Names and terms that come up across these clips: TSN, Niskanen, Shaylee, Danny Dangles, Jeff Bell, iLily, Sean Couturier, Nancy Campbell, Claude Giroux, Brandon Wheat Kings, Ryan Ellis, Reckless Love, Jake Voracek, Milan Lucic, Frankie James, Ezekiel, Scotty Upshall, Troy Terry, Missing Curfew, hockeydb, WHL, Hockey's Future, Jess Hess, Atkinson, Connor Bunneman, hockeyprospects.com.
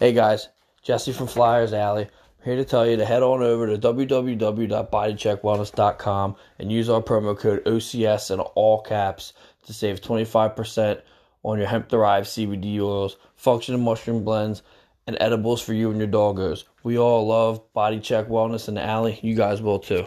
Hey guys, Jesse from Flyers Alley. I'm here to tell you to head on over to www.bodycheckwellness.com and use our promo code OCS in all caps to save 25% on your hemp-derived CBD oils, functional mushroom blends, and edibles for you and your doggos. We all love Body Check Wellness in the Alley. You guys will too.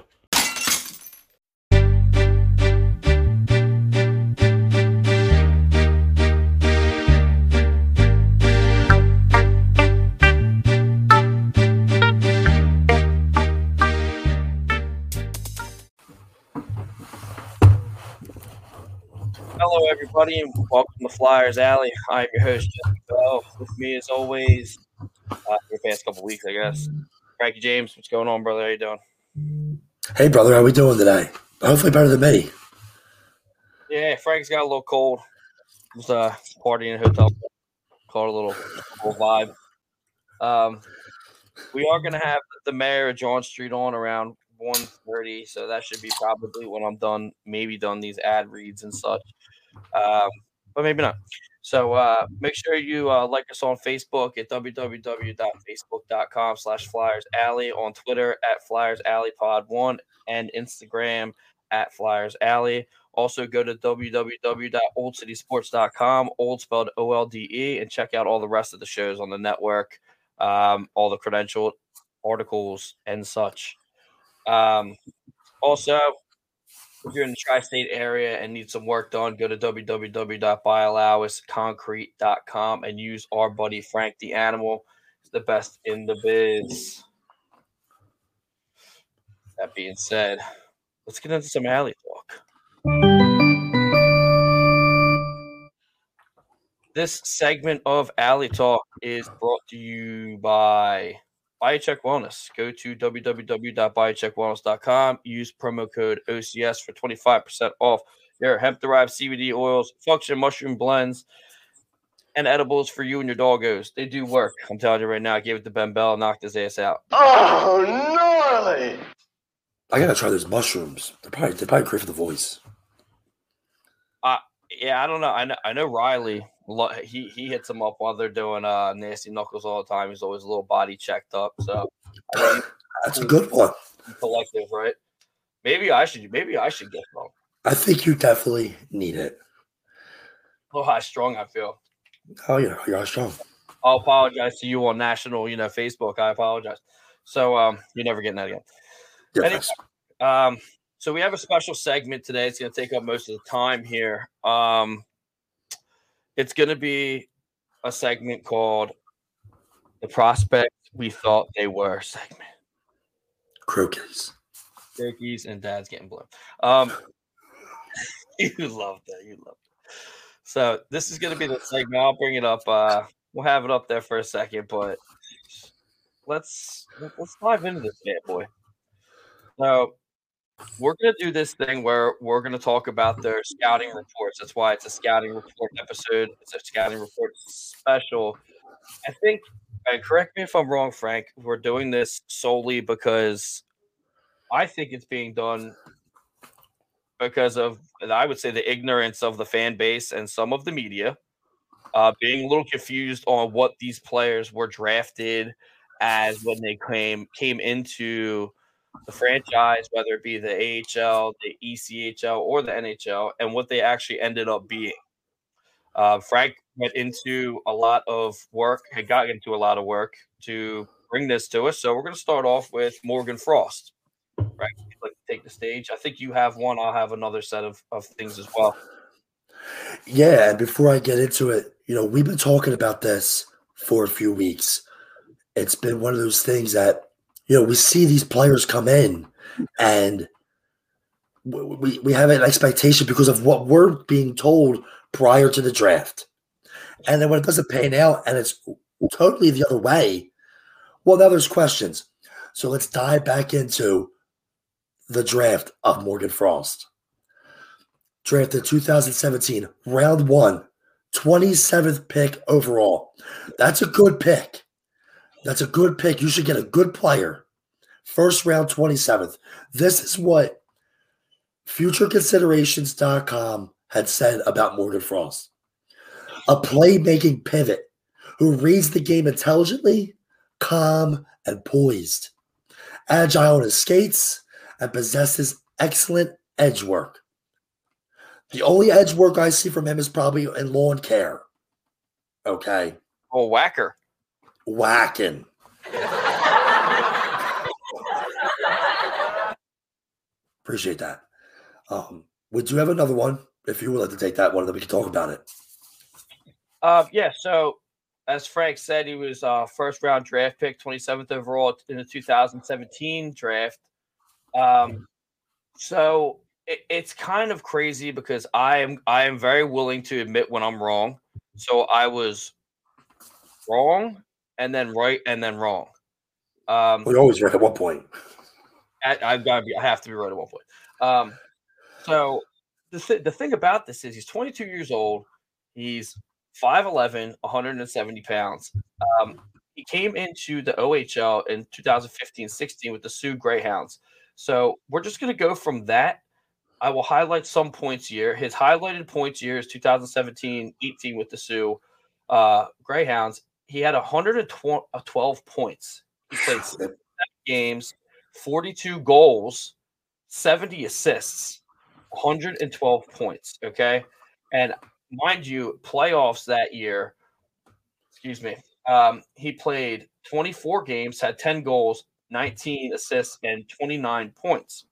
Hello, everybody, and welcome to Flyers Alley. I'm your host, Jeff Bell. With me, as always, for the past couple weeks, I guess. Frankie James, what's going on, brother? How you doing? Hey, brother, how we doing today? Hopefully better than me. Yeah, Frank's got a little cold. It was a party in a hotel. Caught a little vibe. We are going to have the mayor of John Street on around 1:30, so that should be probably when I'm done, maybe done these ad reads and such. But maybe not. So make sure you like us on Facebook at www.facebook.com/FlyersAlley, on Twitter at FlyersAlleyPod1, and Instagram at FlyersAlley. Also go to www.oldcitysports.com, old spelled OLDE, and check out all the rest of the shows on the network, all the credentialed articles and such. Also, if you're in the tri-state area and need some work done, go to www.buyallowisconcrete.com and use our buddy Frank the Animal. He's the best in the biz. That being said, let's get into some alley talk. This segment of Alley Talk is brought to you by BioCheck Wellness. Go to www.biocheckwellness.com. Use promo code OCS for 25% off your hemp-derived CBD oils, function mushroom blends, and edibles for you and your doggos. They do work. I'm telling you right now. I gave it to Ben Bell and knocked his ass out. Oh, gnarly! I gotta try those mushrooms. They're probably great for the voice. Yeah, I don't know. I know Riley. He hits them up while they're doing nasty knuckles all the time. He's always a little body checked up. So that's a good one. Collective, right? Maybe I should get them. I think you definitely need it. A little high strung, I feel. Oh yeah, you're high strung. I'll apologize to you on national, Facebook. I apologize. So you're never getting that again. Yeah, anyway, so we have a special segment today. It's going to take up most of the time here. It's going to be a segment called The Prospect We Thought They Were segment. Croakies and Dad's Getting Blown. You love that. So this is going to be the segment. I'll bring it up. We'll have it up there for a second, but let's dive into this bad boy. So we're going to do this thing where we're going to talk about their scouting reports. That's why it's a scouting report episode. It's a scouting report special. I think, and correct me if I'm wrong, Frank, we're doing this solely because I think it's being done because of, I would say, the ignorance of the fan base and some of the media being a little confused on what these players were drafted as when they came into the franchise, whether it be the AHL, the ECHL, or the NHL, and what they actually ended up being. Frank went into a lot of work, had gotten into a lot of work to bring this to us. So we're going to start off with Morgan Frost. Frank, if you'd like to take the stage. I think you have one. I'll have another set of things as well. Yeah, and before I get into it, we've been talking about this for a few weeks. It's been one of those things that we see these players come in and we have an expectation because of what we're being told prior to the draft. And then when it doesn't pan out and it's totally the other way, well, now there's questions. So let's dive back into the draft of Morgan Frost. Drafted 2017, round one, 27th pick overall. That's a good pick. That's a good pick. You should get a good player. First round, 27th. This is what FutureConsiderations.com had said about Morgan Frost. A playmaking pivot who reads the game intelligently, calm, and poised, agile on his skates, and possesses excellent edge work. The only edge work I see from him is probably in lawn care. Okay. Oh, whacker. Whacking. Appreciate that. We do have another one. If you would like to take that one, then we can talk about it. Yeah, so as Frank said, he was first-round draft pick, 27th overall in the 2017 draft. So it's kind of crazy because I am very willing to admit when I'm wrong. So I was wrong and then right and then wrong. We're always right at one point. I have to be right at one point. So the thing about this is he's 22 years old. He's 5'11", 170 pounds. He came into the OHL in 2015-16 with the Soo Greyhounds. So we're just going to go from that. I will highlight some points here. His highlighted points year is 2017-18 with the Soo Greyhounds. He had 112 points. He played 7 games, 42 goals, 70 assists, 112 points, okay? And mind you, playoffs that year, he played 24 games, had 10 goals, 19 assists, and 29 points.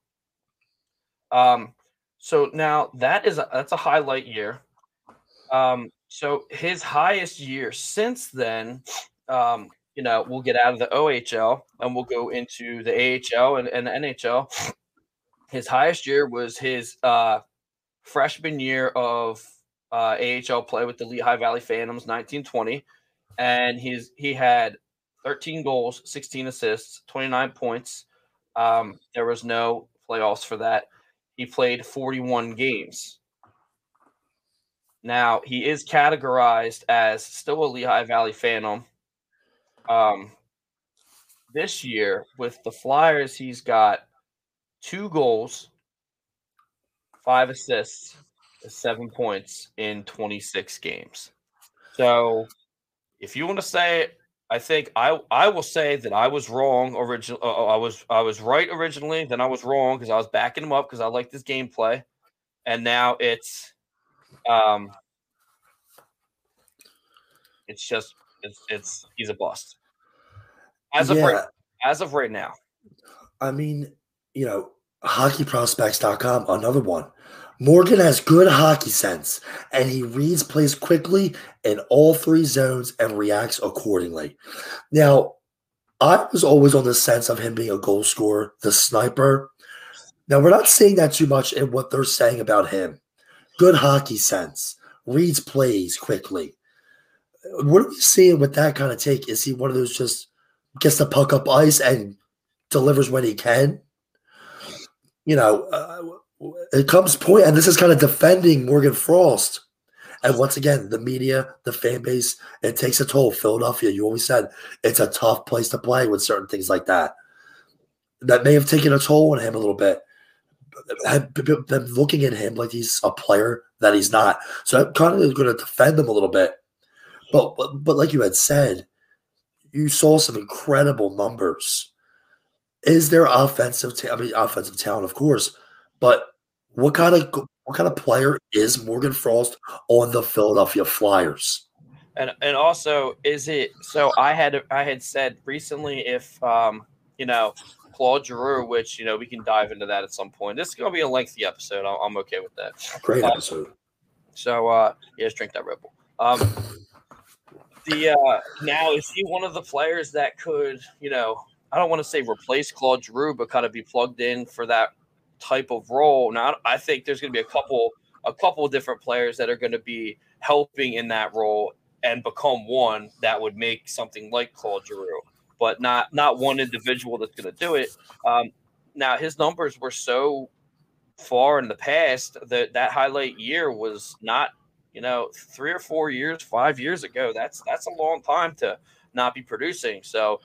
So now that's a highlight year. So his highest year since then, we'll get out of the OHL and we'll go into the AHL and the NHL. His highest year was his freshman year of AHL play with the Lehigh Valley Phantoms, 1920, and he had 13 goals, 16 assists, 29 points. There was no playoffs for that. He played 41 games. Now, he is categorized as still a Lehigh Valley Phantom. This year, with the Flyers, he's got 2 goals, 5 assists, 7 points in 26 games. So, if you want to say it, I think I will say that I was wrong originally. I was right originally, then I was wrong because I was backing him up because I like this gameplay, and now it's he's a bust as of right now. I mean, hockeyprospects.com, another one. Morgan has good hockey sense, and he reads plays quickly in all 3 zones and reacts accordingly. Now, I was always on the sense of him being a goal scorer, the sniper. Now, we're not seeing that too much in what they're saying about him. Good hockey sense, reads plays quickly. What are we seeing with that kind of take? Is he one of those just gets the puck up ice and delivers when he can? It comes point, and this is kind of defending Morgan Frost. And once again, the media, the fan base, it takes a toll. Philadelphia, you always said it's a tough place to play with certain things like that. That may have taken a toll on him a little bit. I've been looking at him like he's a player that he's not. So I'm kind of going to defend him a little bit. But like you had said, you saw some incredible numbers. Is there offensive talent, of course, but what kind of player is Morgan Frost on the Philadelphia Flyers? And also, is it so? I had said recently if Claude Giroux, which we can dive into that at some point. This is going to be a lengthy episode. I'm okay with that. Great episode. So just drink that Red Bull. Now is he one of the players that could I don't want to say replace Claude Giroux, but kind of be plugged in for that type of role. Now, I think there's going to be a couple of different players that are going to be helping in that role and become one that would make something like Claude Giroux, but not one individual that's going to do it. Now, his numbers were so far in the past that highlight year was not, 3 or 4 years, 5 years ago. That's a long time to not be producing. So,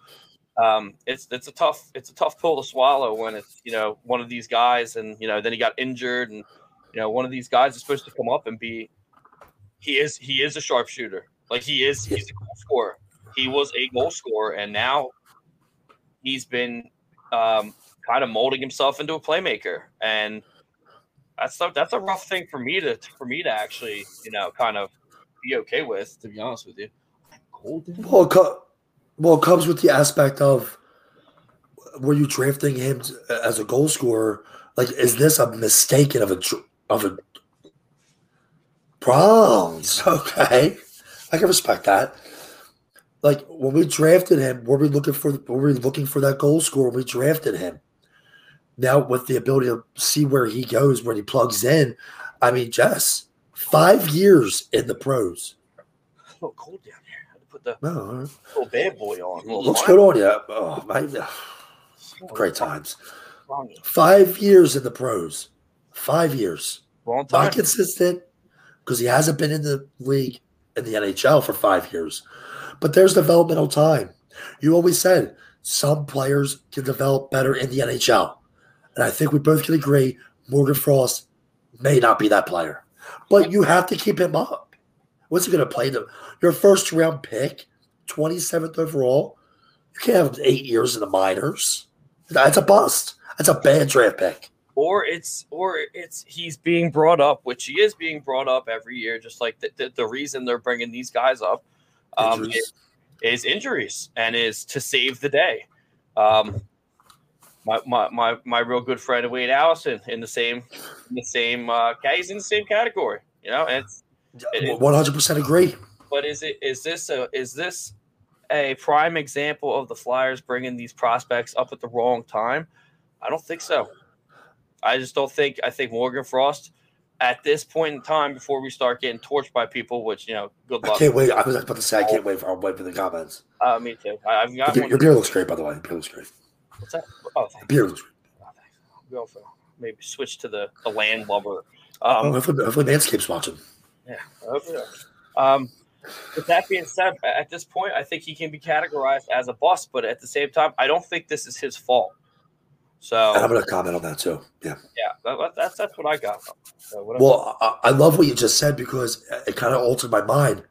it's a tough pill to swallow when it's one of these guys, and then he got injured, and one of these guys is supposed to come up and be he is a sharpshooter. Like he's a goal scorer. He was a goal scorer, and now he's been kind of molding himself into a playmaker. And that's a rough thing for me to actually, kind of be okay with, to be honest with you. Well, it comes with the aspect of, were you drafting him as a goal scorer? Like, is this a mistaken of a Browns? Okay, I can respect that. Like, when we drafted him, were we looking for that goal scorer when we drafted him? Now with the ability to see where he goes, where he plugs in, I mean, Jess, 5 years in the pros. It's a little cold down here. I had to put the little bad boy on. Looks good on you. Oh, my. Great times. 5 years in the pros. 5 years. Long time. Not consistent, because he hasn't been in the league, in the NHL, for 5 years. But there's developmental time. You always said some players can develop better in the NHL. And I think we both can agree Morgan Frost may not be that player. But you have to keep him up. What's he going to play? Your first-round pick, 27th overall, you can't have him 8 years in the minors. That's a bust. That's a bad draft pick. Or it's he's being brought up, which he is being brought up every year, just like the reason they're bringing these guys up is injuries and is to save the day. My real good friend Wade Allison in the same guy, he's in the same category, and 100% agree. But is this a prime example of the Flyers bringing these prospects up at the wrong time? I don't think so. I just don't think. I think Morgan Frost, at this point in time, before we start getting torched by people, which good luck. I can't wait. I was about to say I can't wait for. I'll wait for the comments. Me too. I've got your beer looks great, by the way. Your beer looks great. What's that? Oh, thanks. Beer looks great. Go for maybe switch to the land lover. Hopefully Manscaped's watching. Yeah. Hopefully. With that being said, at this point, I think he can be categorized as a bust, but at the same time, I don't think this is his fault. So I'm going to comment on that too. Yeah. That's what I got. So well, I love what you just said because it kind of altered my mind.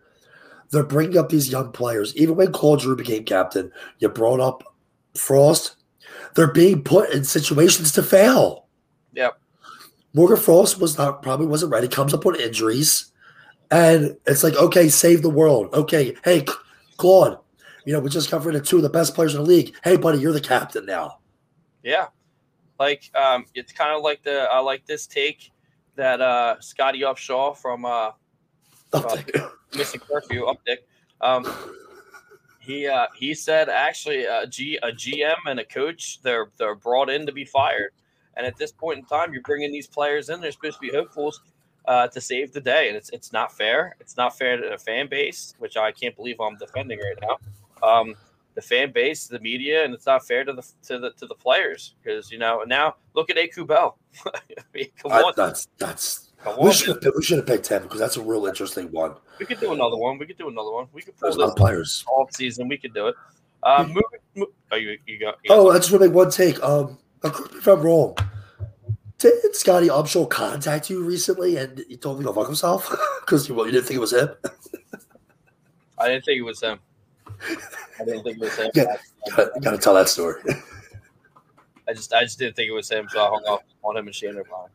They're bringing up these young players. Even when Claude Giroux became captain, you brought up Frost. They're being put in situations to fail. Yep. Morgan Frost probably wasn't ready. Comes up on injuries. And it's like, okay, save the world. Okay, hey, Claude, we just got rid of two of the best players in the league. Hey, buddy, you're the captain now. Yeah. Like, it's kind of like I like this take that Scotty Upshall from Missing Curfew, Updick. He said, actually, a GM and a coach, they're brought in to be fired. And at this point in time, you're bringing these players in. They're supposed to be hopefuls. To save the day, and it's not fair. It's not fair to the fan base, which I can't believe I'm defending right now. The fan base, the media, and it's not fair to the players because now look at Aku Bell. I mean, come on, that's. Come on, we should have picked him because that's a real interesting one. We could do another one. We could pull those players off season. We could do it. I just want to make one take. If I'm wrong. Did Scotty Upshall contact you recently and he told me to go fuck himself because you didn't think it was him? I didn't think it was him. You got to tell that story. I just didn't think it was him, so I hung up on him and she ended up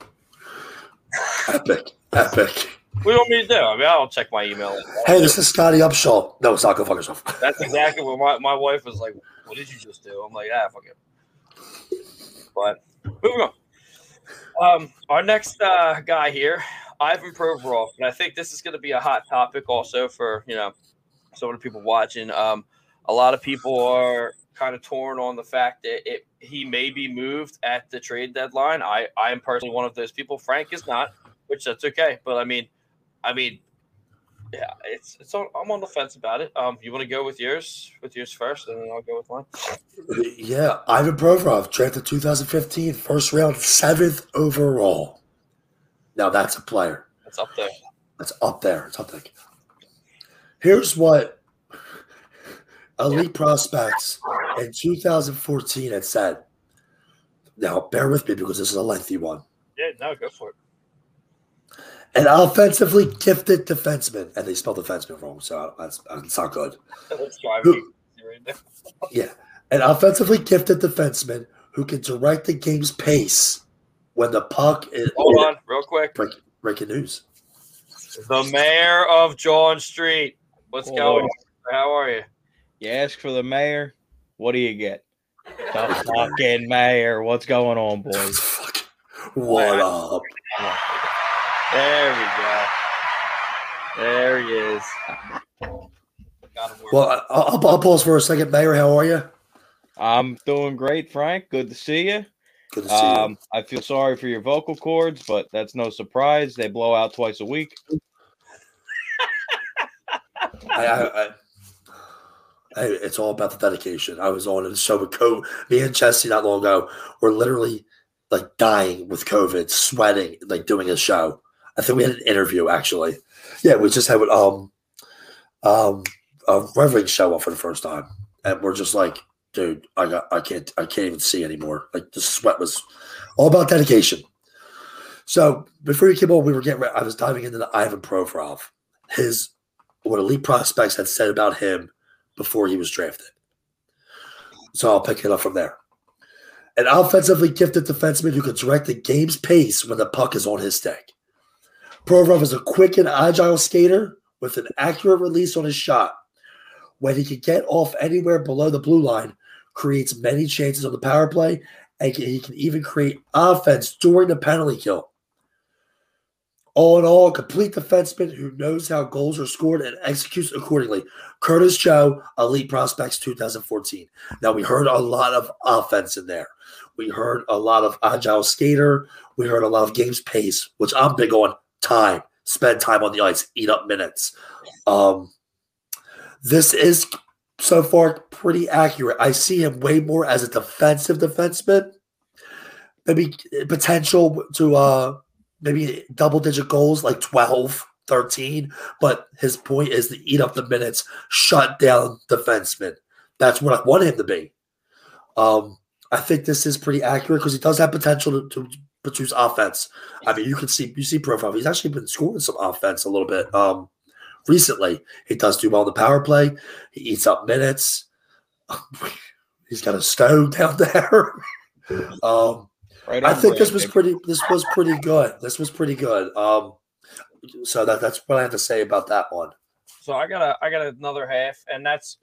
on him. Epic. What do you want me to do? I mean, I'll check my email. Hey, this is Scotty Upshall. No, it's not. Go fuck yourself. That's exactly what my wife was like. What did you just do? I'm like, fuck it. But moving on. Our next guy here, Ivan Provorov, and I think this is going to be a hot topic also for some of the people watching. A lot of people are kind of torn on the fact that he may be moved at the trade deadline. I am personally one of those people. Frank is not, which that's okay. But I mean, yeah, I'm on the fence about it. You want to go with yours first, and then I'll go with mine. Yeah, Ivan Provorov, drafted 2015, first round, 7th overall. Now that's a player. That's up there. Here's what elite prospects in 2014 had said. Now bear with me because this is a lengthy one. Yeah, no, go for it. An offensively gifted defenseman, and they spelled defenseman wrong, so that's not good. That's who, yeah, an offensively gifted defenseman who can direct the game's pace when the puck is. Hold on, real quick. Breaking news. The mayor of John Street. What's going on? How are you? You ask for the mayor. What do you get? The fucking mayor. What's going on, boys? What up? There we go. There he is. Well, I'll pause for a second. Mayor, how are you? I'm doing great, Frank. Good to see you. Good to see you. I feel sorry for your vocal cords, but that's no surprise. They blow out twice a week. It's all about the dedication. I was on a show with COVID. Me and Chessie not long ago were literally like dying with COVID, sweating, like doing a show. I think we had an interview, actually. Yeah, we just had a Reverend show up for the first time, and we're just like, dude, I can't even see anymore. Like the sweat was all about dedication. So before you came on, we were getting ready. I was diving into the Ivan Provorov, what elite prospects had said about him before he was drafted. So I'll pick it up from there. An offensively gifted defenseman who can direct the game's pace when the puck is on his stick. Provorov is a quick and agile skater with an accurate release on his shot. When he can get off anywhere below the blue line, creates many chances on the power play, and he can even create offense during the penalty kill. All in all, a complete defenseman who knows how goals are scored and executes accordingly. Curtis Joe, Elite Prospects 2014. Now, we heard a lot of offense in there. We heard a lot of agile skater. We heard a lot of game's pace, which I'm big on. Time. Spend time on the ice. Eat up minutes. This is, so far, pretty accurate. I see him way more as a defensive defenseman. Maybe potential to maybe double-digit goals, like 12, 13. But his point is to eat up the minutes, shut down defensemen. That's what I want him to be. I think this is pretty accurate because he does have potential to produce offense. I mean, you see Provorov. He's actually been scoring some offense a little bit recently. He does do well in the power play. He eats up minutes. He's got a stone down there. Right, I think this was pretty good. This was pretty good. So that's what I have to say about that one. So I got another half, and that's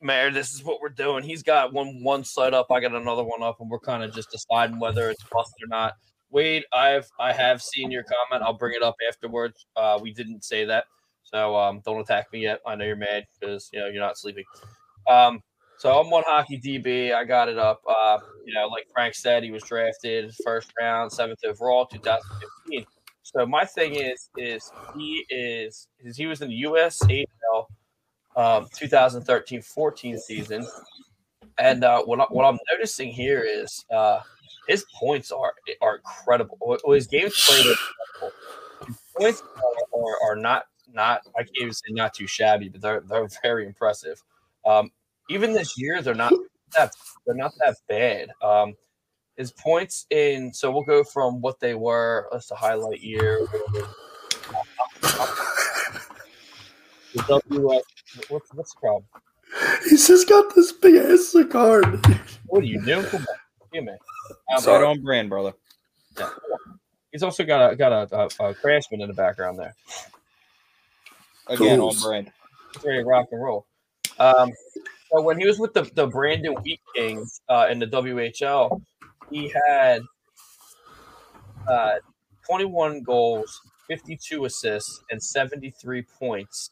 Mayor. This is what we're doing. He's got one side up. I got another one up, and we're kind of just deciding whether it's busted or not. Wade, I have seen your comment. I'll bring it up afterwards. We didn't say that, so don't attack me yet. I know you're mad because you know you're not sleeping. So I'm on Hockey DB. I got it up. Like Frank said, he was drafted first round, 7th overall, 2015. So my thing is he was in the USHL 2013-14 season, and what I'm noticing here is his points are incredible. Well, his games played are incredible. His points are not I can't even say not too shabby, but they're very impressive. Even this year, they're not that bad. His points in, so we'll go from what they were. That's the highlight year. What's the problem? He's just got this big ass card. What are you doing? Come on, give me. Sorry, on brand, brother. Yeah. He's also got a Craftsman in the background there. Again, cool. On brand. It's ready to rock and roll. So when he was with the Brandon Wheat Kings in the WHL, he had 21 goals, 52 assists, and 73 points,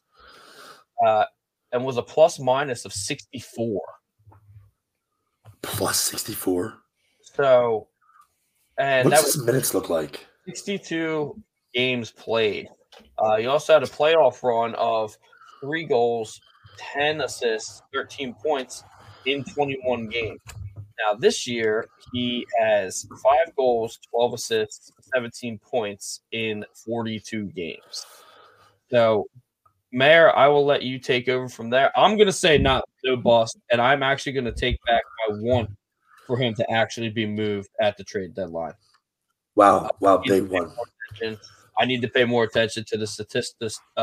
and was a plus-minus of 64. Plus 64? So, and what does his minutes look like? 62 games played. He also had a playoff run of 3 goals, 10 assists, 13 points in 21 games. Now, this year, he has 5 goals, 12 assists, 17 points in 42 games. So, Mayor, I will let you take over from there. I'm going to say not so bust, and I'm actually going to take back my one for him to actually be moved at the trade deadline. Wow, big one. I need to pay more attention to the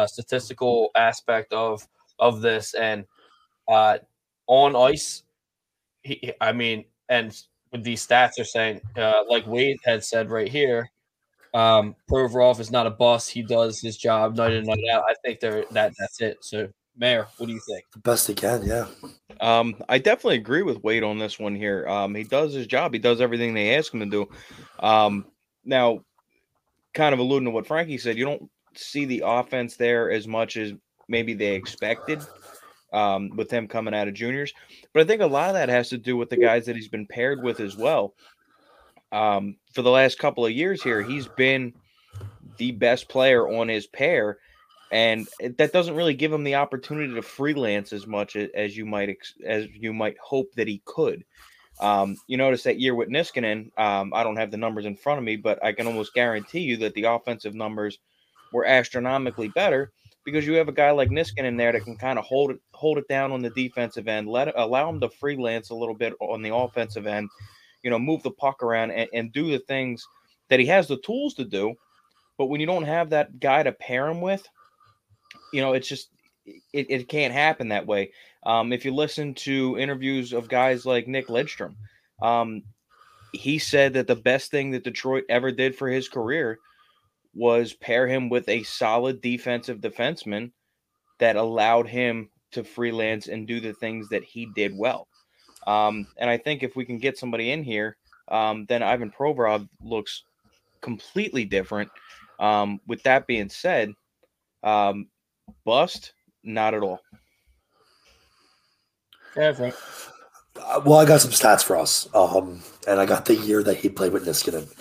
statistical aspect of this. And on ice, and with these stats are saying, like Wade had said right here, Provorov is not a bust. He does his job night in, night out. I think that's it. So, Mayor, what do you think? The best he can, yeah. I definitely agree with Wade on this one here. He does his job. He does everything they ask him to do. Now, kind of alluding to what Frankie said, you don't see the offense there as much as maybe they expected with him coming out of juniors. But I think a lot of that has to do with the guys that he's been paired with as well. For the last couple of years here, he's been the best player on his pair. And that doesn't really give him the opportunity to freelance as much as you might hope that he could. You notice that year with Niskanen, I don't have the numbers in front of me, but I can almost guarantee you that the offensive numbers were astronomically better because you have a guy like Niskanen there that can kind of hold it down on the defensive end, allow him to freelance a little bit on the offensive end, move the puck around and do the things that he has the tools to do. But when you don't have that guy to pair him with, it's just it can't happen that way. If you listen to interviews of guys like Nick Lidstrom, he said that the best thing that Detroit ever did for his career was pair him with a solid defensive defenseman that allowed him to freelance and do the things that he did well. And I think if we can get somebody in here, then Ivan Provorov looks completely different. With that being said, bust? Not at all. Yeah, well, I got some stats for us, and I got the year that he played with Niskanen,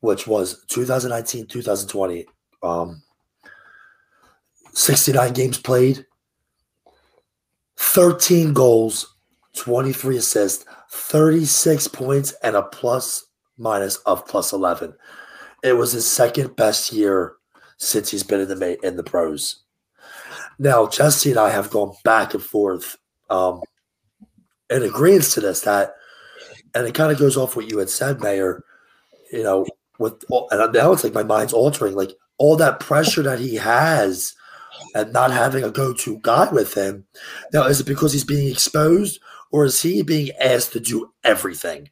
which was 2019-2020. 69 games played, 13 goals, 23 assists, 36 points, and a plus-minus of plus 11. It was his second best year since he's been in the pros. Now, Jesse and I have gone back and forth in agreement to this, and it kind of goes off what you had said, Mayor, and now it's like my mind's altering, like all that pressure that he has and not having a go-to guy with him. Now, is it because he's being exposed, or is he being asked to do everything?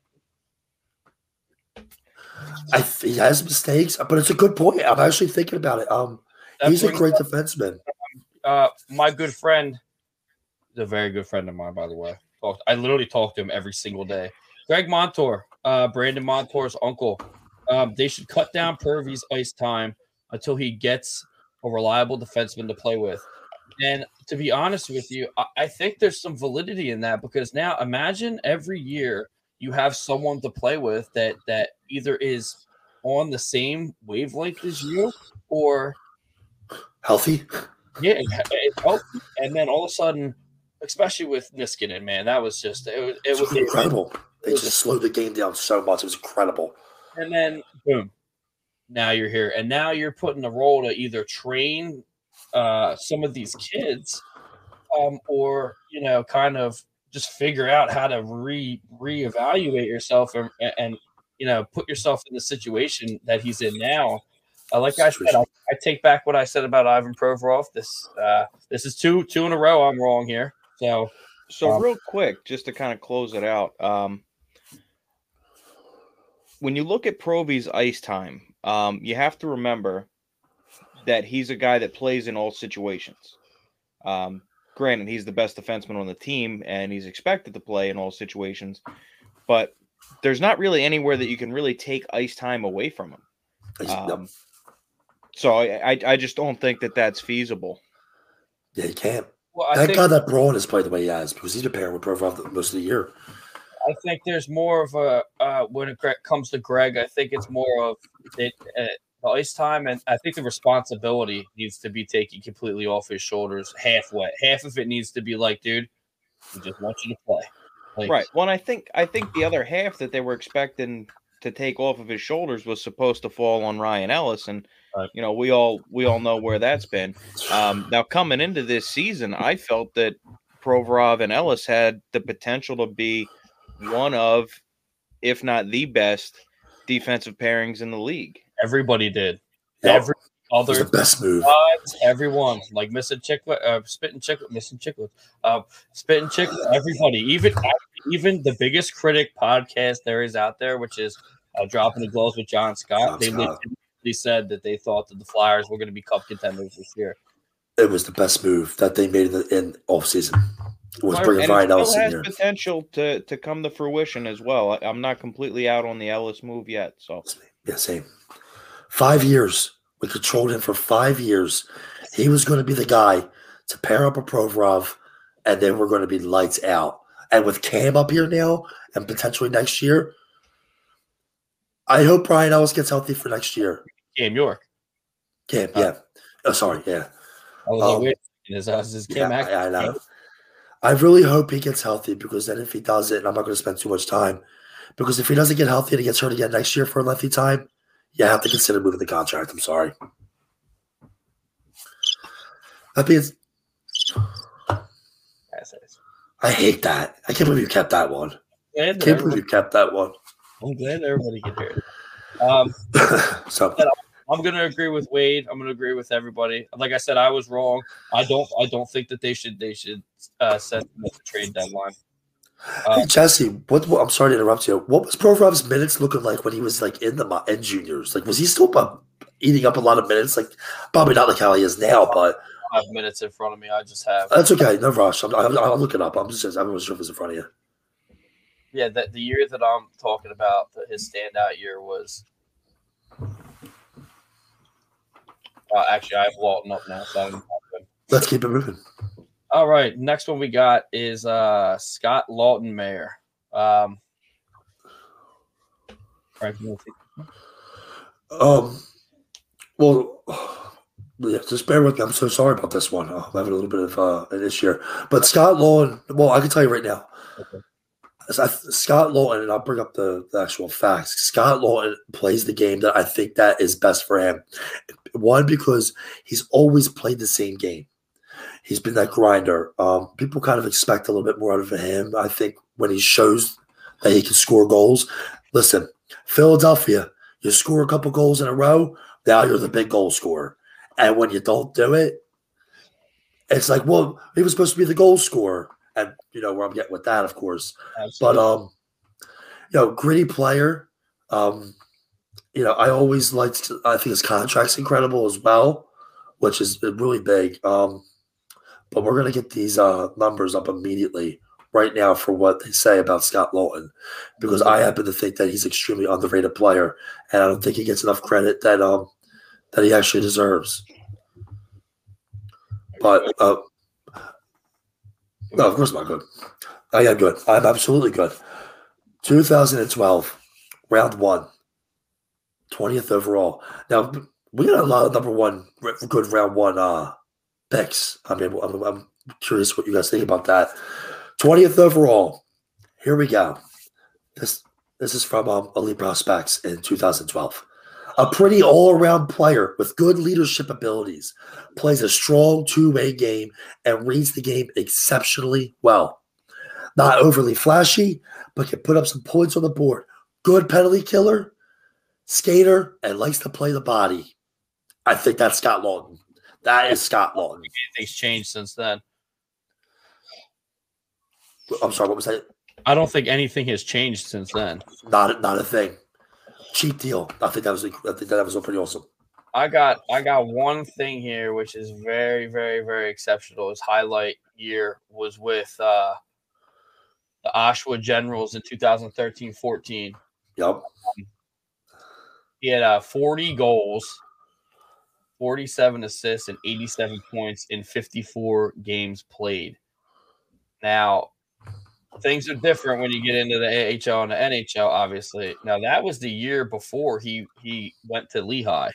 He has mistakes, but it's a good point. I'm actually thinking about it. He's a great defenseman. My good friend, he's a very good friend of mine, by the way. I literally talk to him every single day. Greg Moncur, Brandon Montour's uncle. They should cut down Purvey's ice time until he gets a reliable defenseman to play with. And to be honest with you, I think there's some validity in that, because now imagine every year you have someone to play with that either is on the same wavelength as you or healthy. Yeah, it helped. And then all of a sudden, especially with Niskanen, man, that was just it was incredible. They just slowed the game down so much; it was incredible. And then boom, now you're here, and now you're put in a role to either train some of these kids, or kind of just figure out how to reevaluate yourself and put yourself in the situation that he's in now. Like I said, I take back what I said about Ivan Provorov. This is two in a row I'm wrong here. So real quick, just to kind of close it out, when you look at Provy's ice time, you have to remember that he's a guy that plays in all situations. Granted, he's the best defenseman on the team, and he's expected to play in all situations, but there's not really anywhere that you can really take ice time away from him. So I just don't think that that's feasible. Yeah, you can't. Well, thank God that Braun has played the way he has, because he's a pair with Provorov most of the year. I think there's more of a when it comes to Greg, I think it's more of the ice time, and I think the responsibility needs to be taken completely off his shoulders halfway. Half of it needs to be like, dude, we just want you to play. Like, right. Well, and I think the other half that they were expecting to take off of his shoulders was supposed to fall on Ryan Ellis. And, we all know where that's been. Now, coming into this season, I felt that Provorov and Ellis had the potential to be one of, if not the best, defensive pairings in the league. Everybody did. Yep. Every all their best moves, everyone, like missing Chicklet, spitting Chicklet, everybody, even the biggest critic podcast there is out there, which is Dropping the Gloves with John Scott. They said that they thought that the Flyers were going to be cup contenders this year. It was the best move that they made in offseason. Was bringing Ryan Ellis in here. Potential to come to fruition as well. I'm not completely out on the Ellis move yet. So yeah, same. 5 years. We controlled him for 5 years. He was going to be the guy to pair up a Provorov, and then we're going to be lights out. And with Cam up here now and potentially next year, I hope Ryan Ellis gets healthy for next year. Cam York. Cam, yeah. Oh, sorry, yeah. I was weird. I know. I really hope he gets healthy, because then if he doesn't, and I'm not going to spend too much time, because if he doesn't get healthy and he gets hurt again next year for a lengthy time, you have to consider moving the contract. I'm sorry. That means I hate that. I can't believe you kept that one. I can't believe you kept that one. I'm glad everybody can hear it. So I'm going to agree with Wade. I'm going to agree with everybody. Like I said, I was wrong. I don't think that they should set them at the trade deadline. Hey, Jesse, I'm sorry to interrupt you. What was Provorov's minutes looking like when he was like in juniors? Like, was he still eating up a lot of minutes? Like, probably not like how he is now, but 5 minutes in front of me. I just have. That's okay. No rush. I'll look it up. I'm not sure if it's in front of you. Yeah, the year that I'm talking about, his standout year was. Actually, I have Walton up now. So let's keep it moving. All right. Next one we got is Scott Laughton Mayor. Yeah, just bear with me. I'm so sorry about this one. I'm having a little bit of an issue here. But Scott Laughton, well, I can tell you right now. Okay. Scott Laughton, and I'll bring up the actual facts. Scott Laughton plays the game that I think that is best for him. One, because he's always played the same game. He's been that grinder. People kind of expect a little bit more out of him, I think, when he shows that he can score goals. Listen, Philadelphia, you score a couple goals in a row, now you're the big goal scorer. And when you don't do it, it's like, well, he was supposed to be the goal scorer. And you know where I'm getting with that, of course. Absolutely. But gritty player. I always liked. I think his contract's incredible as well, which is really big. But we're gonna get these numbers up immediately right now for what they say about Scott Laughton, because I happen to think that he's an extremely underrated player, and I don't think he gets enough credit that he actually deserves. But. No, of course not good. I am good. I'm absolutely good. 2012, round one, 20th overall. Now, we got a lot of number one, good round one picks. I mean, I'm curious what you guys think about that. 20th overall. Here we go. This is from Elite Prospects in 2012. A pretty all-around player with good leadership abilities, plays a strong two-way game, and reads the game exceptionally well. Not overly flashy, but can put up some points on the board. Good penalty killer, skater, and likes to play the body. I think that's Scott Laughton. That is Scott Laughton. Anything's changed since then. I'm sorry, what was that? I don't think anything has changed since then. Not a thing. Cheap deal. I think that was pretty awesome. I got one thing here which is very, very, very exceptional. His highlight year was with the Oshawa Generals in 2013-14. Yep. He had 40 goals, 47 assists, and 87 points in 54 games played. Now, things are different when you get into the AHL and the NHL, obviously. Now, that was the year before he went to Lehigh.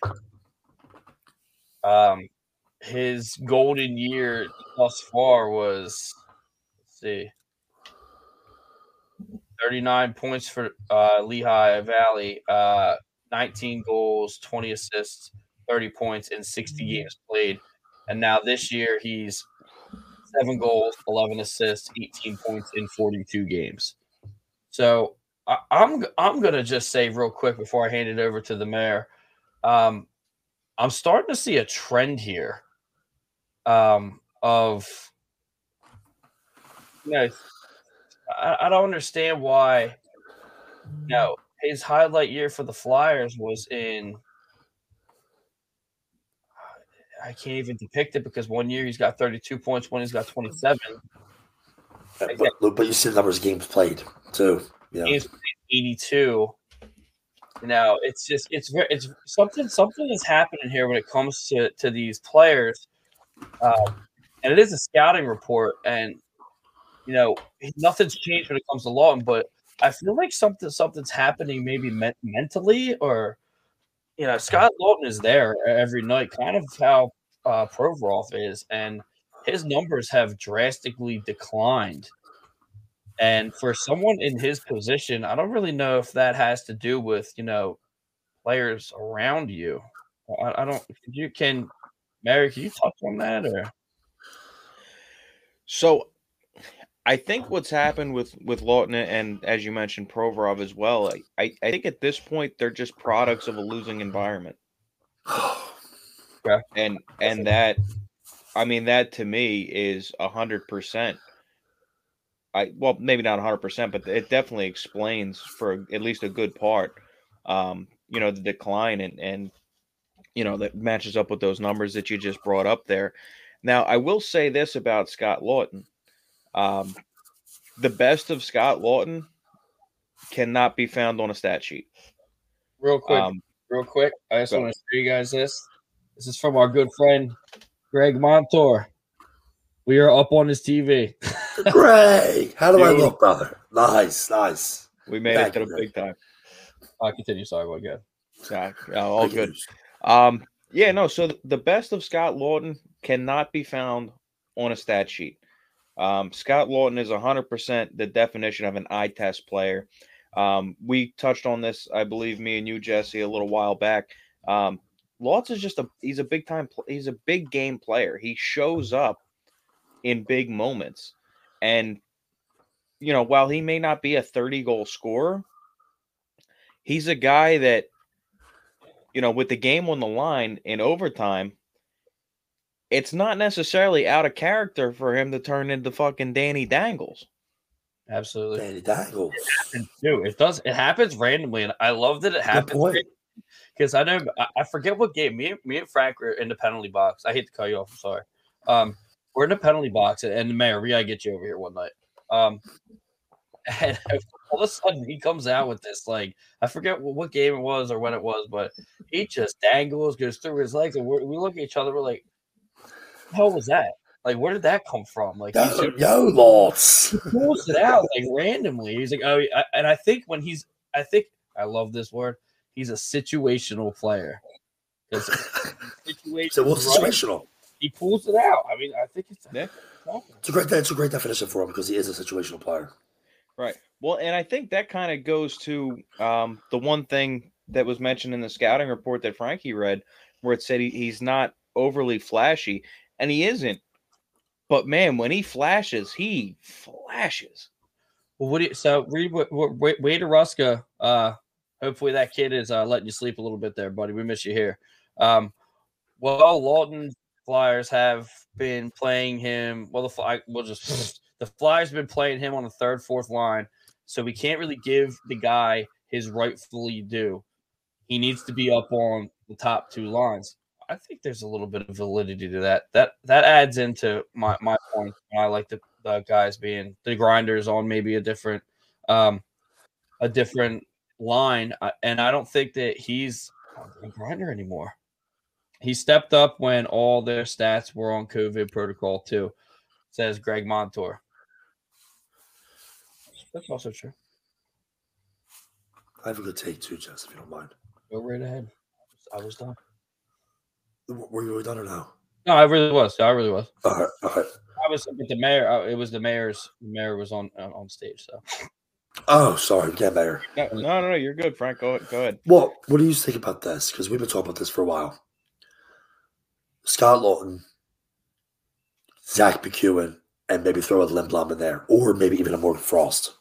His golden year thus far was, 39 points for Lehigh Valley, 19 goals, 20 assists, 30 points, and 60 games played. And now this year he's 7 goals, 11 assists, 18 points in 42 games. So I'm gonna just say real quick before I hand it over to the mayor. I'm starting to see a trend here of, you know, I don't understand why. No, his highlight year for the Flyers was in, I can't even depict it because one year he's got 32 points, one he's got 27. But you see the numbers of games played too. Yeah. Games played 82. Now it's just it's something is happening here when it comes to these players, and it is a scouting report, and you know nothing's changed when it comes to Laughton, but I feel like something's happening maybe mentally, or you know Scott Laughton is there every night, kind of how Provorov is, and his numbers have drastically declined. And for someone in his position, I don't really know if that has to do with, you know, players around you. I don't – Mary, can you touch on that? Or? So I think what's happened with Laughton and, as you mentioned, Provorov as well, I think at this point they're just products of a losing environment. Yeah. And that – I mean, that to me is 100%. Well, maybe not 100%, but it definitely explains for at least a good part, you know, the decline and, you know, that matches up with those numbers that you just brought up there. Now, I will say this about Scott Laughton. The best of Scott Laughton cannot be found on a stat sheet. Real quick. I just want to show you guys this. This is from our good friend, Greg Moncur. We are up on his TV. Greg, how do I look, brother? Nice. We made it to the big time. I'll continue. Sorry, we're good. All good. Yeah, no, so the best of Scott Laughton cannot be found on a stat sheet. Scott Laughton is 100% the definition of an eye test player. We touched on this, I believe, me and you, Jesse, a little while back. Laughton is just he's a big-time – he's a big-game player. He shows up in big moments. And, you know, while he may not be a 30-goal scorer, he's a guy that, you know, with the game on the line in overtime, it's not necessarily out of character for him to turn into fucking Danny Dangles. Absolutely. Danny Dangles. It happens, too. It does. It happens randomly, and I love that it happens. Because I know – I forget what game. Me and Frank were in the penalty box. I hate to cut you off. I'm sorry. We're in a penalty box, and Mayor, we gotta get you over here one night. And all of a sudden, he comes out with this, like, I forget what game it was or when it was, but he just dangles, goes through his legs, and we look at each other, we're like, what the hell was that? Like, where did that come from? Like, no loss. He pulls it out, like, randomly. He's like, oh, and I think when he's, I love this word, he's a situational player. So what's situational? He pulls it out. I mean, I think it's a great definition for him because he is a situational player. Right. Well, and I think that kind of goes to the one thing that was mentioned in the scouting report that Frankie read where it said he's not overly flashy, and he isn't. But, man, when he flashes, he flashes. Well, read what Wade Ruska, hopefully that kid is letting you sleep a little bit there, buddy. We miss you here. Well, Laughton – Flyers have been playing him. Well, the Flyers have been playing him on the third, fourth line, so we can't really give the guy his rightfully due. He needs to be up on the top two lines. I think there's a little bit of validity to that. That adds into my point. I like the guys being the grinders on maybe a different line, and I don't think that he's a grinder anymore. He stepped up when all their stats were on COVID protocol, too, says Greg Moncur. That's also true. I have a good take, too, Jess, if you don't mind. Go right ahead. I was done. Were you really done or no? No, I really was. All right. I was with the mayor. It was the mayor's. The mayor was on stage, so. Oh, sorry. Yeah, Mayor. No, you're good, Frank. Go ahead. Well, what do you think about this? Because we've been talking about this for a while. Scott Laughton, Zack MacEwen, and maybe throw a Lindblom in there, or maybe even a Morgan Frost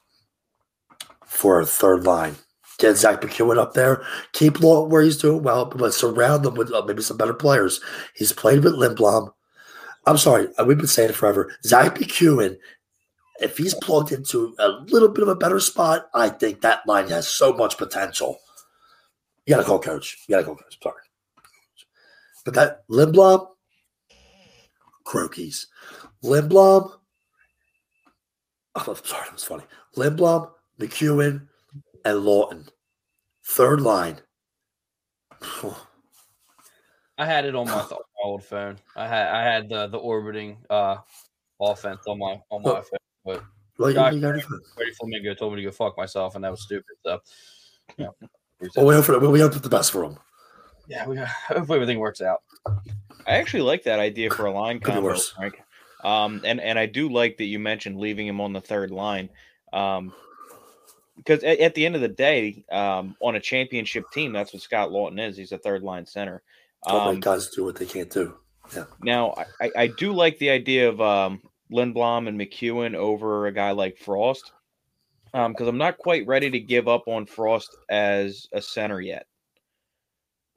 for a third line Get Zack MacEwen up there. Keep Laughton where he's doing well, but surround them with maybe some better players. He's played with Lindblom. I'm sorry, we've been saying it forever. Zack MacEwen, if he's plugged into a little bit of a better spot, I think that line has so much potential. You got to call coach. Sorry. But that Lindblom, croakies. Lindblom, I'm sorry, that was funny. Lindblom, MacEwen, and Laughton. Third line. I had it on my old phone. I had the orbiting offense on my phone. But Brady Flamingo told me to go fuck myself, and that was stupid. So, yeah. Well, we hope for the best for him. Yeah, hopefully everything works out. I actually like that idea for a line combo, Frank. And I do like that you mentioned leaving him on the third line, because at the end of the day, on a championship team, that's what Scott Laughton is. He's a third line center. Guys do what they can't do. Yeah. Now, I do like the idea of Lindblom and MacEwen over a guy like Frost, because I'm not quite ready to give up on Frost as a center yet.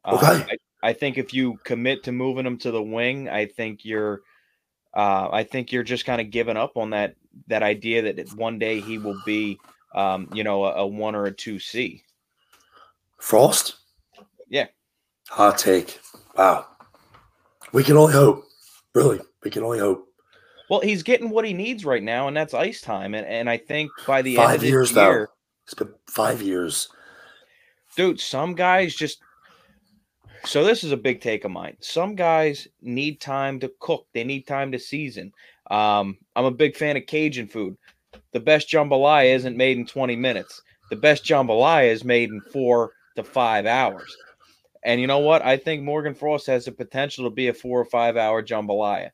Okay. I think if you commit to moving him to the wing, I think you're just kind of giving up on that idea that one day he will be, a 1 or a 2C. Frost? Yeah. Hot take. Wow. We can only hope. Really, we can only hope. Well, he's getting what he needs right now, and that's ice time. And I think by the end of this year, 5 years. It's been 5 years. Dude, some guys just – so this is a big take of mine. Some guys need time to cook. They need time to season. I'm a big fan of Cajun food. The best jambalaya isn't made in 20 minutes. The best jambalaya is made in 4 to 5 hours. And you know what? I think Morgan Frost has the potential to be a 4 or 5 hour jambalaya.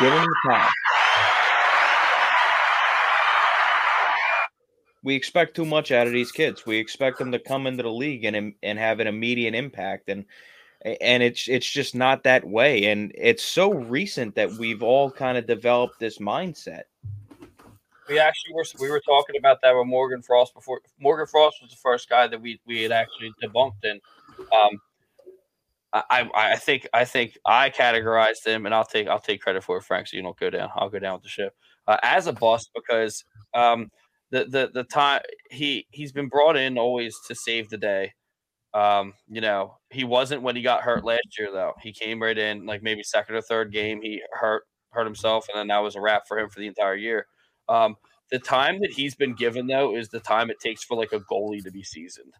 Give him the time. We expect too much out of these kids. We expect them to come into the league and have an immediate impact. And it's just not that way. And it's so recent that we've all kind of developed this mindset. We actually were talking about that with Morgan Frost before. Morgan Frost was the first guy that we had actually debunked in. I think I categorized him, and I'll take credit for it, Frank. So you don't go down. I'll go down with the ship as a bust because the time he's been brought in always to save the day. He wasn't when he got hurt last year though. He came right in like maybe second or third game. He hurt himself, and then that was a wrap for him for the entire year. The time that he's been given though is the time it takes for like a goalie to be seasoned.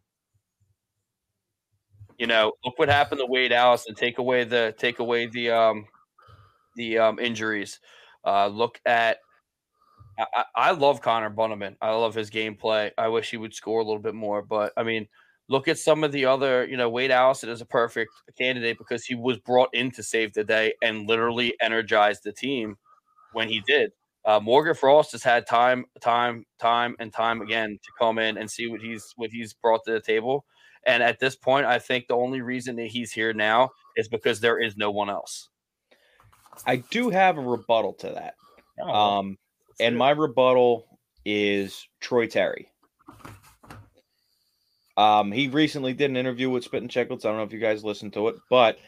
Look what happened to Wade Allison. Take away the injuries. Look at I love Connor Bunneman. I love his gameplay. I wish he would score a little bit more, but I mean, look at some of the other. Wade Allison is a perfect candidate because he was brought in to save the day and literally energized the team when he did. Morgan Frost has had time and time again to come in and see what he's brought to the table. And at this point, I think the only reason that he's here now is because there is no one else. I do have a rebuttal to that. My rebuttal is Troy Terry. He recently did an interview with Spit and Checklets. I don't know if you guys listened to it, but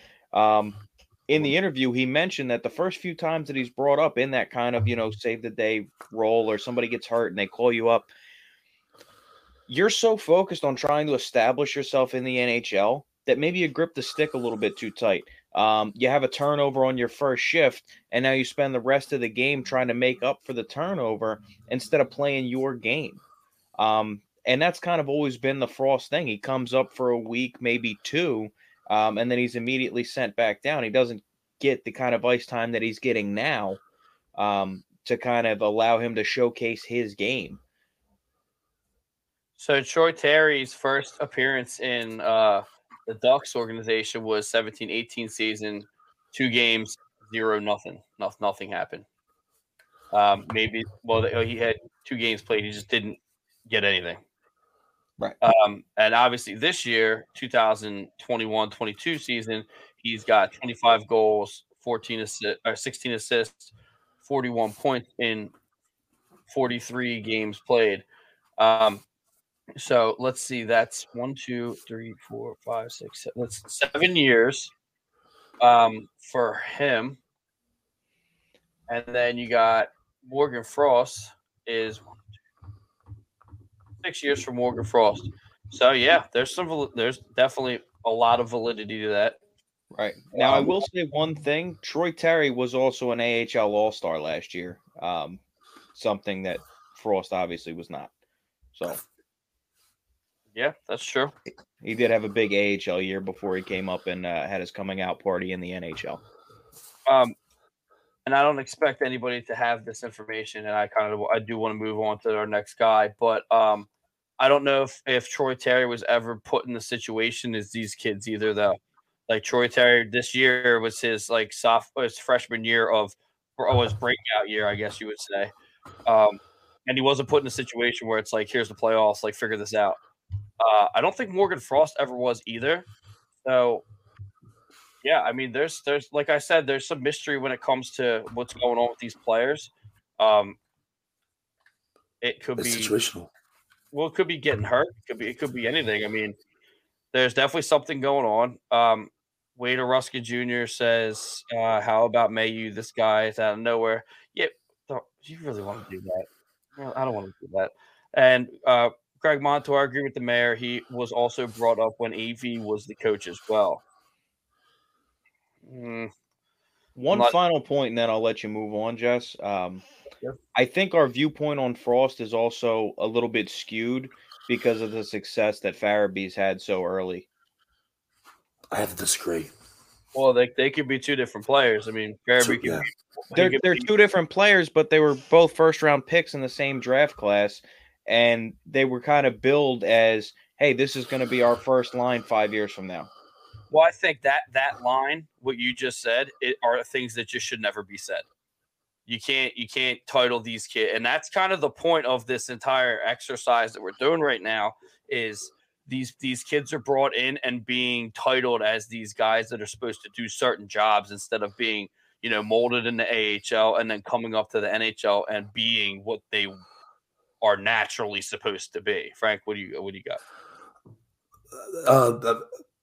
in the interview, he mentioned that the first few times that he's brought up in that kind of, save the day role or somebody gets hurt and they call you up, you're so focused on trying to establish yourself in the NHL that maybe you grip the stick a little bit too tight. You have a turnover on your first shift, and now you spend the rest of the game trying to make up for the turnover instead of playing your game. And that's kind of always been the Frost thing. He comes up for a week, maybe two, and then he's immediately sent back down. He doesn't get the kind of ice time that he's getting now to kind of allow him to showcase his game. So Troy Terry's first appearance in the Ducks organization was 17-18 season, 2 games, 0-0. Nothing happened. He had 2 games played. He just didn't get anything. Right. And obviously this year, 2021-22 season, he's got 25 goals, 16 assists, 41 points in 43 games played. So let's see. That's 1, 2, 3, 4, 5, 6, 7. That's 7 years for him. And then you got Morgan Frost is 6 years for Morgan Frost. So yeah, there's definitely a lot of validity to that. Right. Now, I will say one thing. Troy Terry was also an AHL All-Star last year, something that Frost obviously was not. So, yeah, that's true. He did have a big AHL year before he came up and had his coming-out party in the NHL. And I don't expect anybody to have this information, and I do want to move on to our next guy. But I don't know if Troy Terry was ever put in the situation as these kids either, though. Like Troy Terry, this year was his his freshman year or his breakout year, I guess you would say. And he wasn't put in a situation where it's like, here's the playoffs, like figure this out. I don't think Morgan Frost ever was either. So, yeah, I mean, there's like I said, there's some mystery when it comes to what's going on with these players. It could be situational. Well, it could be getting hurt. It could be anything. I mean, there's definitely something going on. Wade Ruskin Jr. says, how about Mayu? This guy is out of nowhere. Yeah, you really want to do that. Well, I don't want to do that. And Greg Moncur, I agree with the mayor. He was also brought up when AV was the coach as well. Final point, and then I'll let you move on, Jess. Sure. I think our viewpoint on Frost is also a little bit skewed because of the success that Farabee's had so early. I have to disagree. Well, they could be two different players. I mean, Farabee could be. They're two different players, but they were both first-round picks in the same draft class, and they were kind of billed as, hey, this is going to be our first line 5 years from now. Well, I think that line, what you just said, are things that just should never be said. You can't title these kids, and that's kind of the point of this entire exercise that we're doing right now is these kids are brought in and being titled as these guys that are supposed to do certain jobs instead of being – molded in the AHL and then coming up to the NHL and being what they are naturally supposed to be. Frank, what do you got?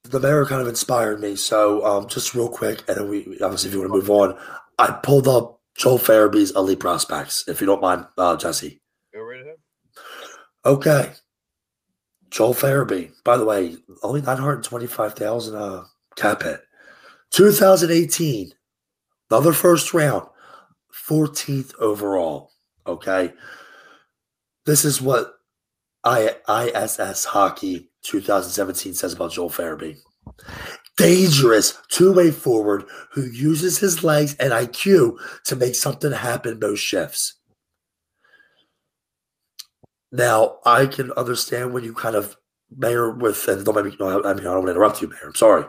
The mayor kind of inspired me. So just real quick, and then we obviously if you want to move on, I pulled up Joel Farabee's elite prospects, if you don't mind, Jesse. Go right ahead. Okay. Joel Farabee, by the way, only $925,000 cap hit. 2018. Another first round, 14th overall, okay? This is what ISS Hockey 2017 says about Joel Farabee. Dangerous two-way forward who uses his legs and IQ to make something happen most shifts. Now, I can understand when you kind of mayor with – and don't make me, I mean, I don't want to interrupt you, Mayor. I'm sorry.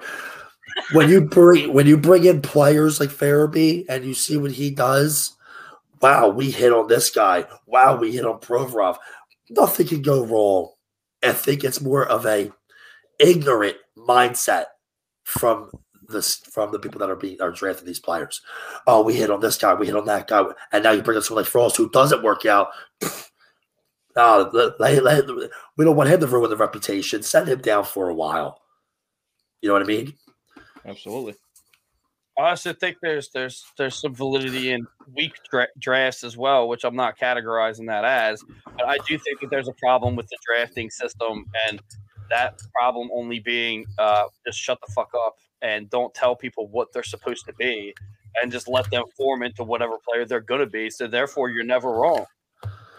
When you bring in players like Farabee and you see what he does, wow, we hit on this guy. Wow, we hit on Provorov. Nothing can go wrong. I think it's more of a ignorant mindset from the people that are drafting these players. Oh, we hit on this guy. We hit on that guy. And now you bring in someone like Frost who doesn't work out. We don't want him to ruin the reputation. Send him down for a while. You know what I mean? Absolutely. I also think there's some validity in weak drafts as well, which I'm not categorizing that as, but I do think that there's a problem with the drafting system, and that problem only being just shut the fuck up and don't tell people what they're supposed to be and just let them form into whatever player they're going to be. So therefore, you're never wrong.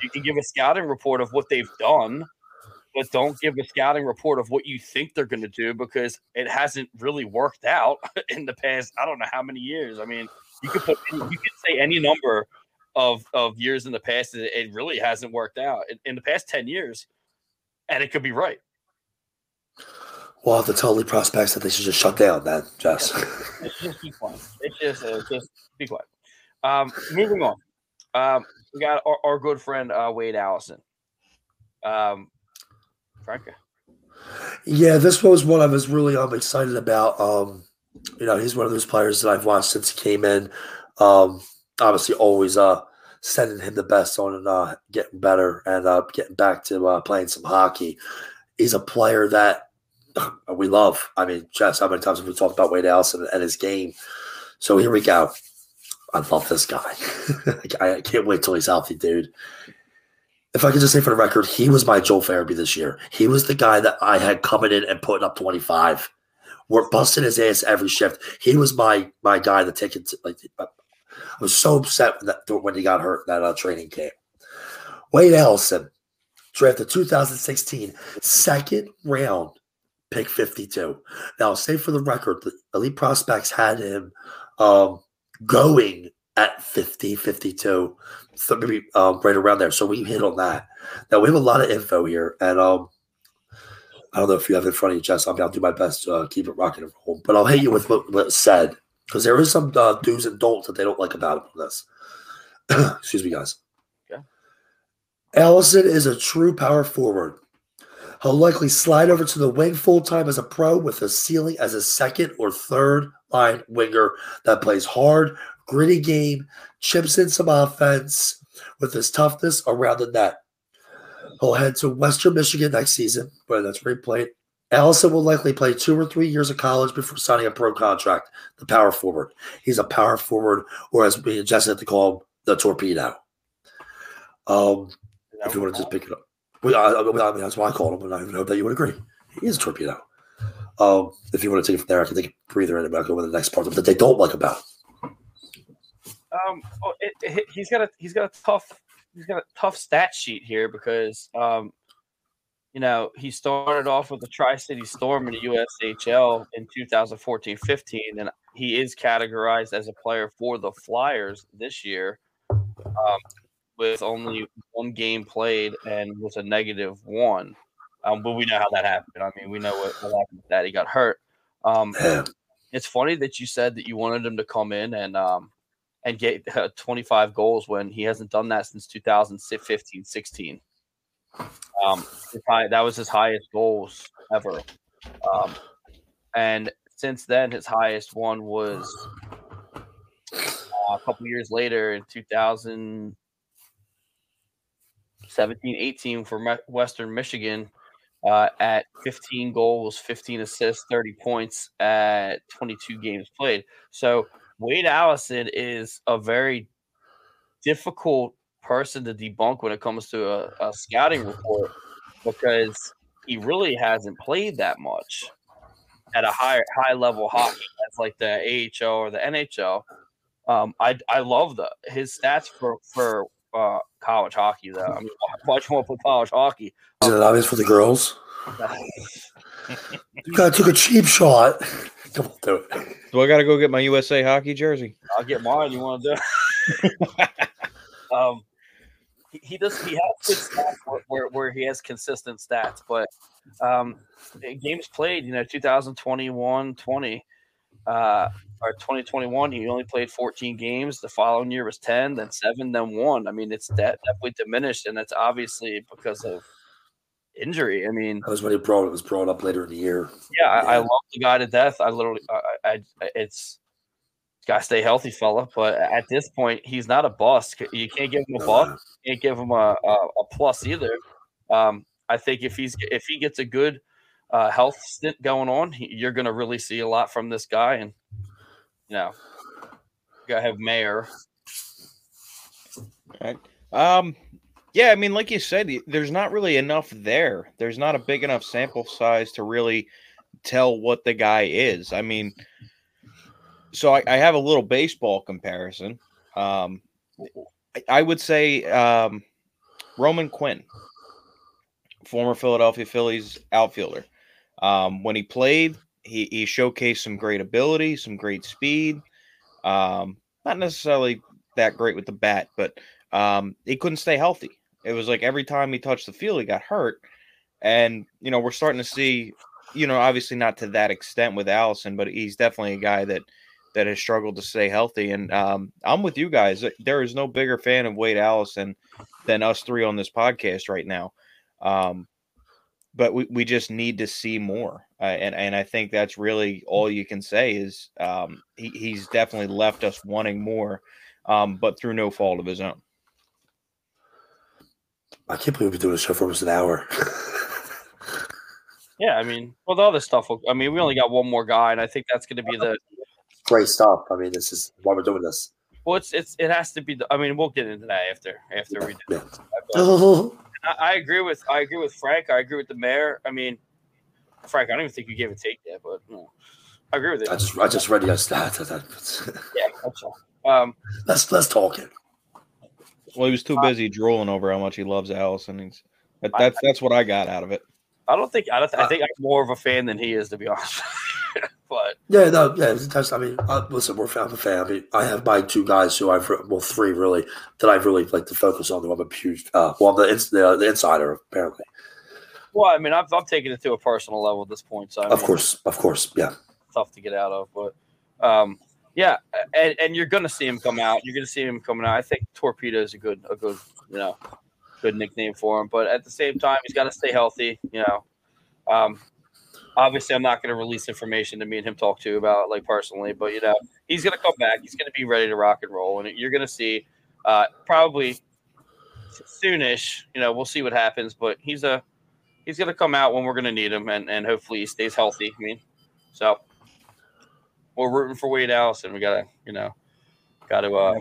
You can give a scouting report of what they've done, but don't give a scouting report of what you think they're going to do because it hasn't really worked out in the past. I don't know how many years. I mean, you could say any number of years in the past that it really hasn't worked out in the past 10 years, and it could be right. Well, the totally prospects that they should just shut down, then, Jess. It's just be quiet. It's just be quiet. Moving on, we got our good friend Wade Allison. Yeah, this was one I was really excited about. He's one of those players that I've watched since he came in. Obviously, always sending him the best on and getting better and getting back to playing some hockey. He's a player that we love. I mean, Jess, how many times have we talked about Wade Allison and his game? So here we go. I love this guy. I can't wait till he's healthy, dude. If I could just say for the record, he was my Joel Farabee this year. He was the guy that I had coming in and putting up 25. We're busting his ass every shift. He was my guy that taken – like, I was so upset when he got hurt in that training camp. Wade Allison, drafted 2016, second round, pick 52. Now, say for the record, the Elite Prospects had him going at 50, 52, so maybe right around there. So we hit on that. Now, we have a lot of info here, and I don't know if you have it in front of you, Jess. I mean, I'll do my best to keep it rocking and rolling, but I'll hit you with what was said, because there is some do's and don'ts that they don't like about this. Excuse me, guys. Okay. Allison is a true power forward. He'll likely slide over to the wing full-time as a pro with a ceiling as a second or third-line winger that plays hard, gritty game, chips in some offense with his toughness around the net. He'll head to Western Michigan next season, where that's where he played. Allison will likely play 2 or 3 years of college before signing a pro contract, the power forward. He's a power forward, or as we and Jess have to call him, the torpedo. If you want to just pick it up. I mean, that's why I called him, and I even hope that you would agree. He is a torpedo. If you want to take it from there, I can take a breather in it, but I'll go with the next part that they don't like about him. He's got a tough stat sheet here because, you know, he started off with the Tri-City Storm in the USHL in 2014-15, and he is categorized as a player for the Flyers this year with only one game played and was a -1. But we know how that happened. I mean, we know what happened with that. He got hurt. It's funny that you said that you wanted him to come in and get 25 goals when he hasn't done that since 2015-16. That was his highest goals ever. And since then, his highest one was a couple years later in 2017-18 for Western Michigan at 15 goals, 15 assists, 30 points at 22 games played. So Wade Allison is a very difficult person to debunk when it comes to a scouting report because he really hasn't played that much at a high level hockey. That's like the AHL or the NHL. I love his stats for college hockey, though. I mean, why do you want to play college hockey? Is it obvious for the girls? You guy took a cheap shot. Come on, do it. Do I got to go get my USA hockey jersey? I'll get mine. You want to do it? He has good stats where he has consistent stats, but games played, you know, 2021, he only played 14 games. The following year was 10, then 7, then 1. I mean, it's definitely diminished, and that's obviously because of injury. I mean, that was when it was brought up later in the year. Yeah, I love the guy to death. I literally, it's gotta stay healthy, fella. But at this point, he's not a bust. You can't give him a bust. You can't give him a plus either. I think if he gets a good health stint going on, you're gonna really see a lot from this guy. And you know, you gotta have Mayer. All right. Yeah, I mean, like you said, there's not really enough there. There's not a big enough sample size to really tell what the guy is. I mean, so I have a little baseball comparison. I would say Roman Quinn, former Philadelphia Phillies outfielder. When he played, he showcased some great ability, some great speed. Not necessarily that great with the bat, but he couldn't stay healthy. It was like every time he touched the field, he got hurt. And, you know, we're starting to see, you know, obviously not to that extent with Allison, but he's definitely a guy that has struggled to stay healthy. And I'm with you guys. There is no bigger fan of Wade Allison than us three on this podcast right now. But we just need to see more. And I think that's really all you can say is he's definitely left us wanting more, but through no fault of his own. I can't believe we've been doing this show for almost an hour. Yeah, I mean, well, the other stuff, I mean, we only got one more guy, and I think that's going to be the great stuff. I mean, this is why we're doing this. Well, it has to be. I mean, we'll get into that after we do. Yeah. I agree with Frank. I agree with the mayor. I mean, Frank, I don't even think you gave a take there, but no, I agree with it. I just read that stat. Yeah, that's all. Let's talk it. Well, he was too busy drooling over how much he loves Allison. That's what I got out of it. I think I'm more of a fan than he is, to be honest. But listen, I'm a fan. I mean, I have my two guys who three really that I really like to focus on. I'm a huge, the insider apparently. Well, I mean, I'm taking it to a personal level at this point. So of course, yeah, tough to get out of, but yeah, and you're gonna see him come out. You're gonna see him coming out. I think Torpedo is a good, you know. Good nickname for him, but at the same time, he's got to stay healthy. You know, obviously, I'm not going to release information to me and him talk to about like personally, but you know, he's going to come back. He's going to be ready to rock and roll, and you're going to see probably soonish. You know, we'll see what happens, but he's going to come out when we're going to need him, and hopefully he stays healthy. I mean, so we're rooting for Wade Allison. We got to.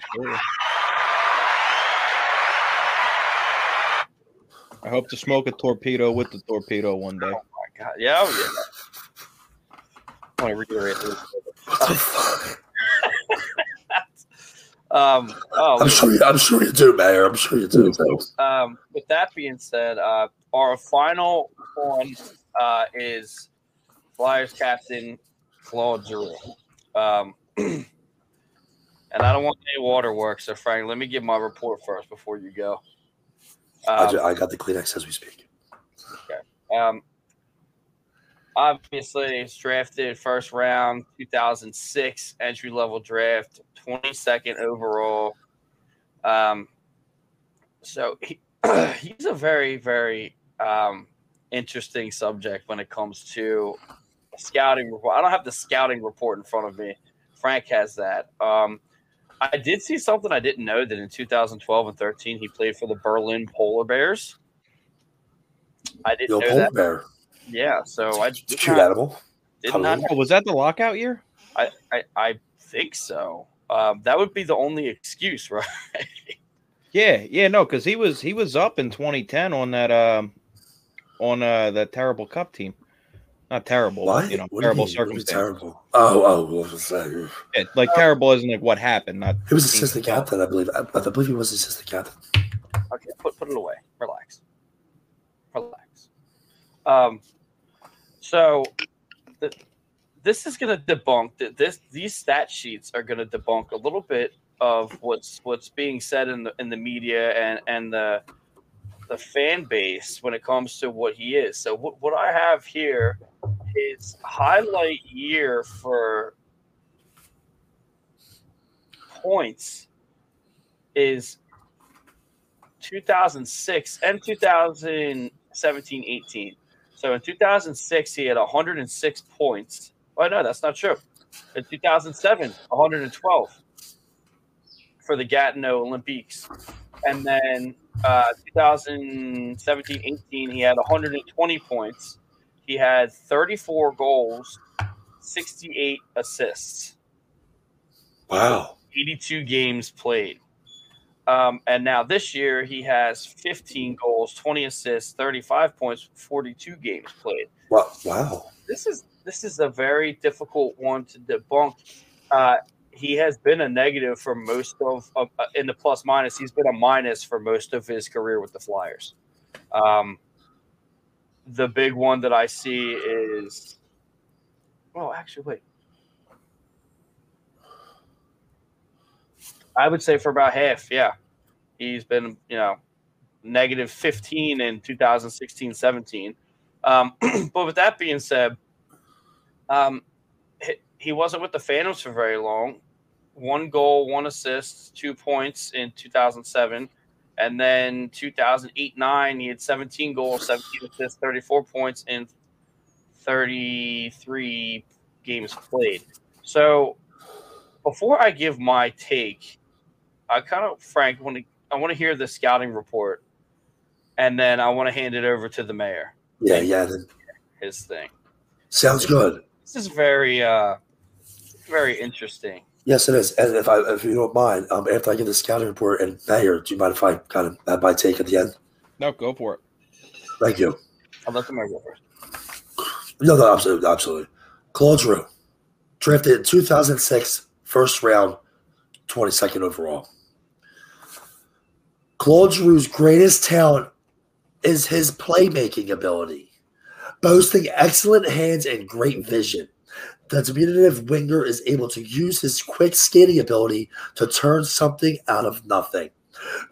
I hope to smoke a torpedo with the torpedo one day. Oh, my God. Yeah. I want to reiterate this. I'm sure you do, Mayor. I'm sure you do. With that being said, our final one is Flyers captain Claude Giroux. And I don't want any water work, so, Frank, let me give my report first before you go. I got the Kleenex as we speak. Okay. Obviously, he's drafted first round, 2006 entry-level draft, 22nd overall. So he's a very, very interesting subject when it comes to scouting report. I don't have the scouting report in front of me. Frank has that. I did see something I didn't know, that in 2012 and 13 he played for the Berlin Polar Bears. I didn't know that. Bear. Yeah, so I did cute animal. Was that the lockout year? I think so. That would be the only excuse, right? Yeah, no, because he was up in 2010 on that that terrible Cup team. Not terrible, what? You know, what terrible circumstances. Terrible. Oh, what was that? Yeah, terrible isn't like what happened. Not he was assistant captain, I believe. I believe he was assistant captain. Okay, put it away. Relax. So this is going to debunk that. These stat sheets are going to debunk a little bit of what's being said in the media and the fan base when it comes to what he is. So what I have here. His highlight year for points is 2006 and 2017-18. So in 2006, he had 106 points. Oh, no, that's not true. In 2007, 112 for the Gatineau Olympiques. And then 2017-18, he had 120 points. He had 34 goals, 68 assists. Wow. 82 games played. And now this year he has 15 goals, 20 assists, 35 points, 42 games played. Wow. This is a very difficult one to debunk. He has been a negative for most of in the plus minus. He's been a minus for most of his career with the Flyers. The big one that I see is – well, actually, wait. I would say for about half, yeah. He's been, negative 15 in 2016-17. But with that being said, he wasn't with the Phantoms for very long. 1 goal, 1 assist, 2 points in 2007. And then 2008-09, he had 17 goals, 17 assists, 34 points, and 33 games played. So before I give my take, I want to hear the scouting report and then I want to hand it over to the mayor. Yeah. His thing. Sounds good. This is very, very interesting. Yes, it is. And if you don't mind, after I get the scouting report and mayor, do you mind if I kind of add my take at the end? No, go for it. Thank you. I'll let the mayor go first. No, absolutely. Claude Giroux, drafted in 2006, first round, 22nd overall. Claude Giroux's greatest talent is his playmaking ability, boasting excellent hands and great vision. The diminutive winger is able to use his quick skating ability to turn something out of nothing.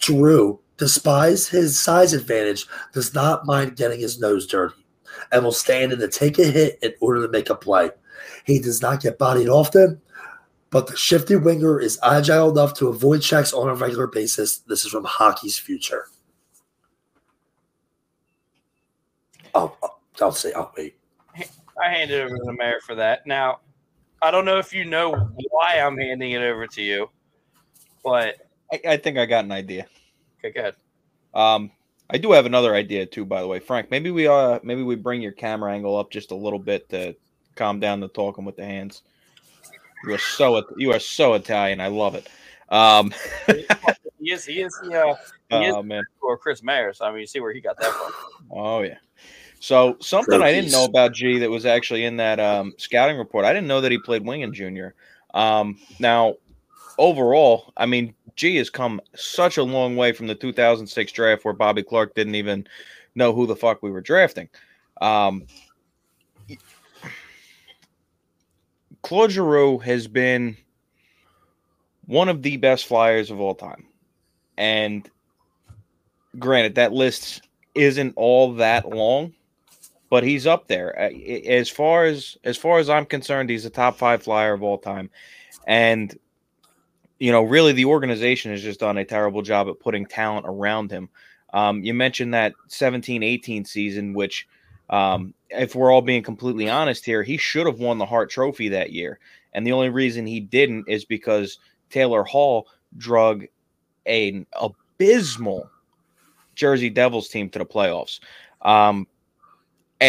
Giroux, despite his size advantage, does not mind getting his nose dirty and will stand in to take a hit in order to make a play. He does not get bodied often, but the shifty winger is agile enough to avoid checks on a regular basis. This is from Hockey's Future. I'll say, I'll wait. I hand it over to the mayor for that. Now, I don't know if you know why I'm handing it over to you, but I think I got an idea. Okay, go ahead. I do have another idea too, by the way, Frank. Maybe we bring your camera angle up just a little bit to calm down the talking with the hands. You are so Italian. I love it. He is for Chris Mayer. So I mean, you see where he got that from. Oh yeah. So something I didn't know about G that was actually in that scouting report. I didn't know that he played wing in junior. Now, overall, I mean, G has come such a long way from the 2006 draft where Bobby Clark didn't even know who the fuck we were drafting. Claude Giroux has been one of the best Flyers of all time. And granted, that list isn't all that long, but he's up there. As far as I'm concerned, he's a top 5 Flyer of all time. And, you know, really the organization has just done a terrible job at putting talent around him. You mentioned that 17-18 season, which if we're all being completely honest here, he should have won the Hart Trophy that year. And the only reason he didn't is because Taylor Hall drug an abysmal Jersey Devils team to the playoffs. And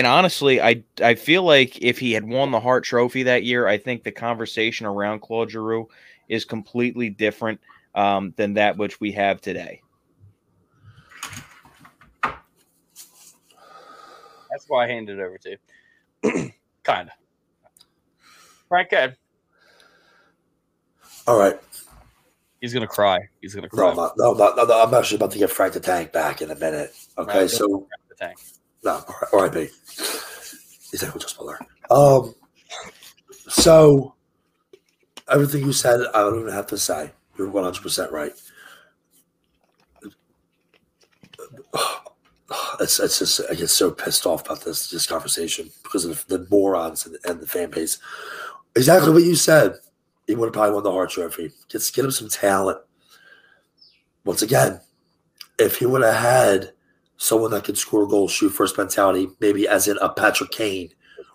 honestly, I feel like if he had won the Hart Trophy that year, I think the conversation around Claude Giroux is completely different than that which we have today. That's why I handed it over to you. Kind of. Frank, go ahead. All right. He's going to cry. No, I'm actually about to get Frank the Tank back in a minute. Okay, right, so. Frank the Tank. No, RIP. He's like, we'll just pull her. So, everything you said, I don't even have to say. You're 100% right. It's just, I get so pissed off about this conversation because of the morons and the fan base. Exactly what you said. He would have probably won the Hart Trophy. Just get him some talent. Once again, if he would have had someone that could score goals, shoot first mentality, maybe as in a Patrick Kane,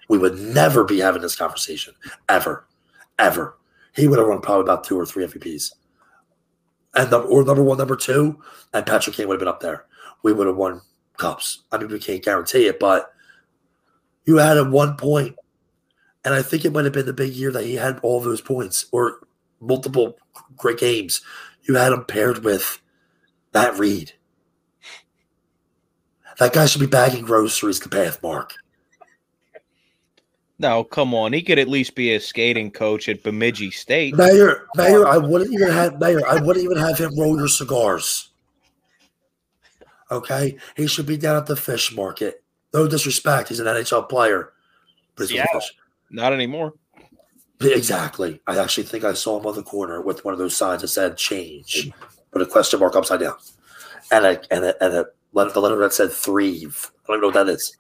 we would never be having this conversation. Ever. He would have won probably about 2 or 3 MVPs. Or number 1, number 2, and Patrick Kane would have been up there. We would have won cups. I mean, we can't guarantee it, but you had a 1 point. And I think it might have been the big year that he had all those points or multiple great games. You had him paired with Matt Reed. That guy should be bagging groceries to Pathmark. No, come on. He could at least be a skating coach at Bemidji State. Mayor, I wouldn't even have him roll your cigars. Okay? He should be down at the fish market. No disrespect. He's an NHL player. But he's not anymore. Exactly. I actually think I saw him on the corner with one of those signs that said change, but a question mark upside down. And the letter that said thrive. I don't know what that is.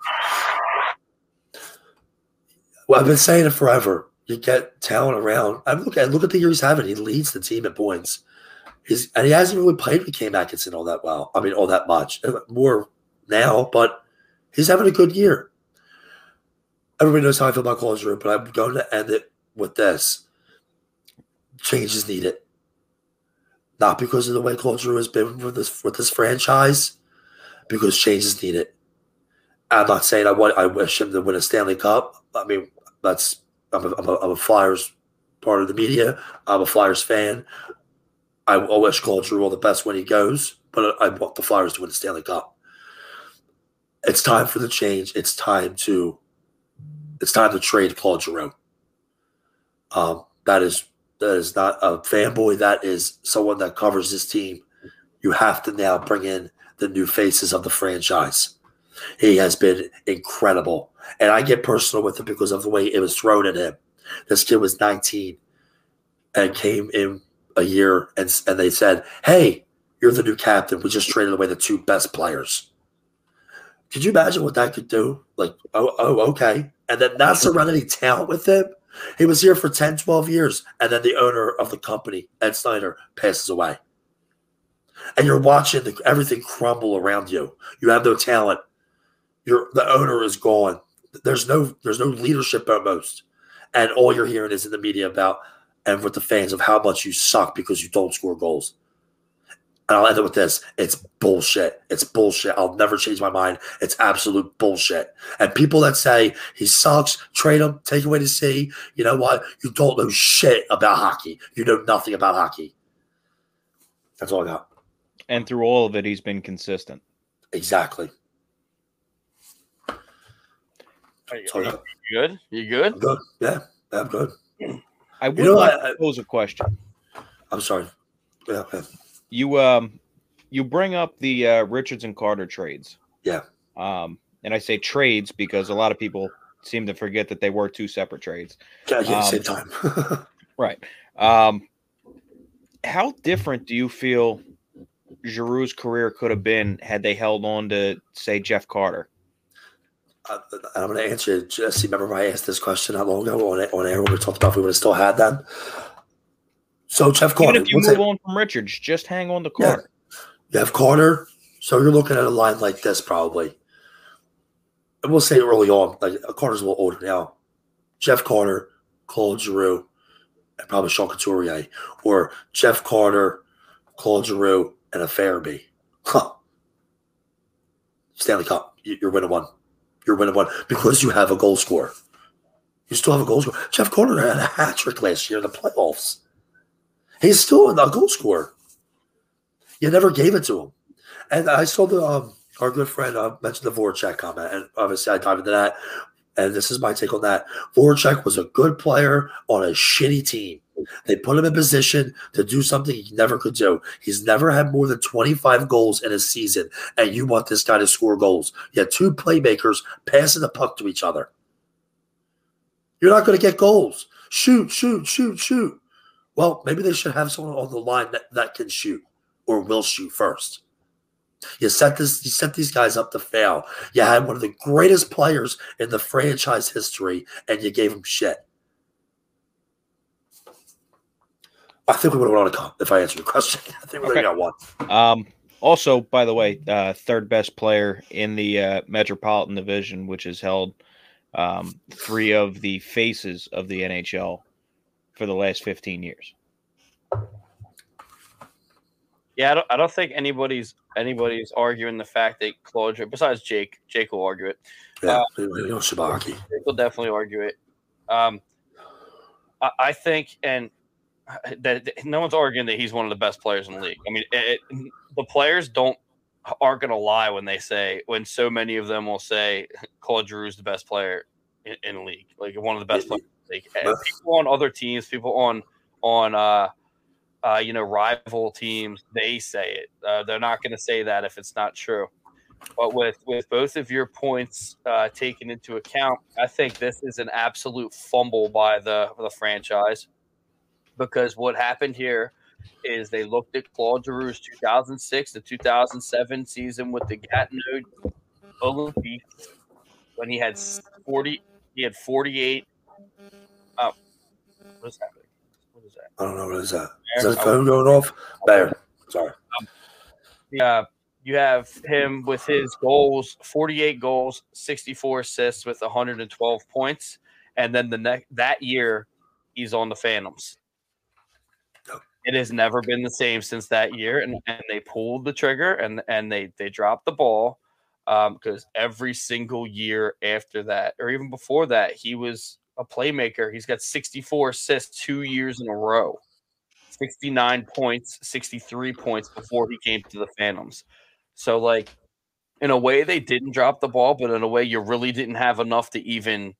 Well, I've been saying it forever. You get talent around. I look at the year he's having. He leads the team at points. And he hasn't really played with Cam Atkinson all that well. I mean, all that much. More now, but he's having a good year. Everybody knows how I feel about Claude Giroux, but I'm going to end it with this. Change is needed. Not because of the way Claude Giroux has been with this franchise, because change is needed. I'm not saying I wish him to win a Stanley Cup. I mean, I'm a Flyers part of the media. I'm a Flyers fan. I wish Claude Giroux all the best when he goes, but I want the Flyers to win the Stanley Cup. It's time for the change. It's time to trade Claude Giroux. That is not a fanboy. That is someone that covers this team. You have to now bring in the new faces of the franchise. He has been incredible. And I get personal with him because of the way it was thrown at him. This kid was 19 and came in a year, and they said, hey, you're the new captain. We just traded away the two best players. Could you imagine what that could do? Like, oh, okay. And then not surrounding any talent with him. He was here for 10, 12 years, and then the owner of the company, Ed Snyder, passes away. And you're watching everything crumble around you. You have no talent. The owner is gone. There's no leadership almost. And all you're hearing is in the media about and with the fans of how much you suck because you don't score goals. And I'll end it with this. It's bullshit. It's bullshit. I'll never change my mind. It's absolute bullshit. And people that say he sucks, trade him, take away the C, you know what? You don't know shit about hockey. You know nothing about hockey. That's all I got. And through all of it, he's been consistent. Exactly. You good? You good? I'm good. Yeah, I'm good. I would like to pose a question. I'm sorry. Yeah. You bring up the Richards and Carter trades. Yeah. And I say trades because a lot of people seem to forget that they were two separate trades. Yeah, same time. Right. How different do you feel Giroux's career could have been had they held on to, say, Jeff Carter? I'm going to answer it. Jesse, remember I asked this question not long ago on air when we talked about if we would have still had that. So Jeff Carter. Even if you move on from Richards, just hang on to Carter. Yeah. Jeff Carter. So you're looking at a line like this probably. And we'll say early on, like Carter's a little older now. Jeff Carter, Claude Giroux, and probably Sean Couturier. Or Jeff Carter, Claude Giroux, and a Farabee. Huh. Stanley Cup. You're winning one. You're winning one because you have a goal scorer. You still have a goal scorer. Jeff Carter had a hat trick last year in the playoffs. He's still a goal scorer. You never gave it to him. And I saw the our good friend mentioned the Voracek comment, and obviously I dived into that. And this is my take on that. Voracek was a good player on a shitty team. They put him in position to do something he never could do. He's never had more than 25 goals in a season, and you want this guy to score goals. You had two playmakers passing the puck to each other. You're not going to get goals. Shoot, shoot, shoot, shoot. Well, maybe they should have someone on the line that can shoot or will shoot first. You set these guys up to fail. You had one of the greatest players in the franchise history, and you gave him shit. I think we would have won a cup if I answered the question. I think we would have got one. Also, by the way, third best player in the Metropolitan Division, which has held three of the faces of the NHL for the last 15 years. Yeah, I don't think anybody's arguing the fact that Claude, besides Jake. Jake will argue it. Yeah, Jake will definitely argue it. I think and. That no one's arguing that he's one of the best players in the league. I mean, the players aren't going to lie when so many of them will say Claude Giroux is the best player in the league, like one of the best players in the league. And people on other teams, people on rival teams, they say it. They're not going to say that if it's not true. But with both of your points taken into account, I think this is an absolute fumble by the franchise. Because what happened here is they looked at Claude Giroux's 2006 to 2007 season with the Gatineau Olympiques when he had 48. Oh, what is happening? What is that? I don't know. What is that? Is that a phone going off? Bear. Sorry. You have him with his goals, 48 goals, 64 assists with 112 points, and then that year he's on the Phantoms. It has never been the same since that year. And they pulled the trigger and they dropped the ball, because every single year after that, or even before that, he was a playmaker. He's got 64 assists 2 years in a row, 69 points, 63 points before he came to the Phantoms. So, like, in a way they didn't drop the ball, but in a way you really didn't have enough to even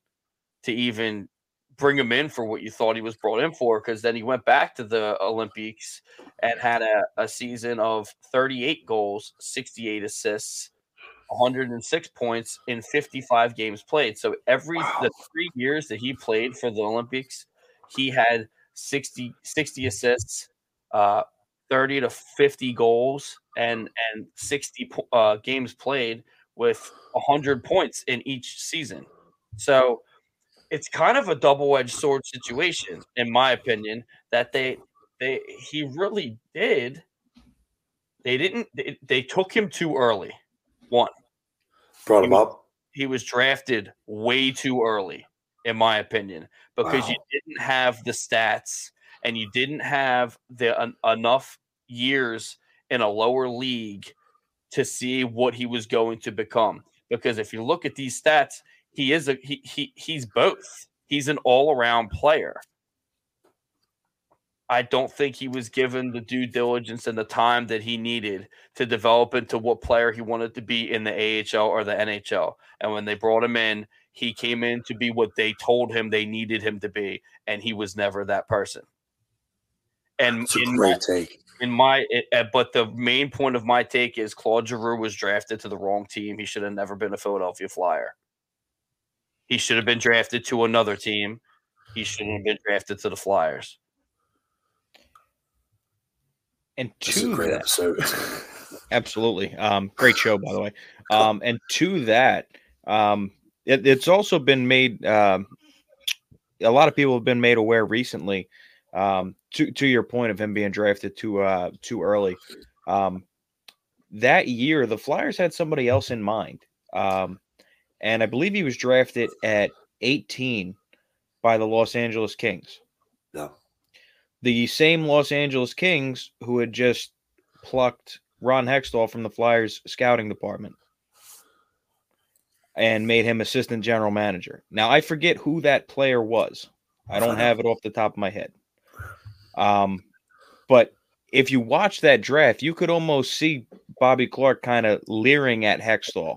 bring him in for what you thought he was brought in for, because then he went back to the Olympiques and had a season of 38 goals, 68 assists, 106 points in 55 games played. So the 3 years that he played for the Olympics, he had 60 assists, 30 to 50 goals, and 60 games played with 100 points in each season. So it's kind of a double-edged sword situation, in my opinion, that they took him too early. One. Brought him up. He was drafted way too early, in my opinion, because you didn't have the stats and you didn't have the enough years in a lower league to see what he was going to become. Because if you look at these stats, he's both. He's an all-around player. I don't think he was given the due diligence and the time that he needed to develop into what player he wanted to be in the AHL or the NHL. And when they brought him in, he came in to be what they told him they needed him to be, and he was never that person. And it's a great take. But the main point of my take is Claude Giroux was drafted to the wrong team. He should have never been a Philadelphia Flyer. He should have been drafted to another team. He shouldn't have been drafted to the Flyers. And to that episode. Absolutely. Great show, by the way. And to that, it's also been made. A lot of people have been made aware recently, to your point of him being drafted too early. That year, the Flyers had somebody else in mind. And I believe he was drafted at 18 by the Los Angeles Kings. No. The same Los Angeles Kings who had just plucked Ron Hextall from the Flyers scouting department and made him assistant general manager. Now, I forget who that player was. I don't have it off the top of my head. But if you watch that draft, you could almost see Bobby Clark kind of leering at Hextall,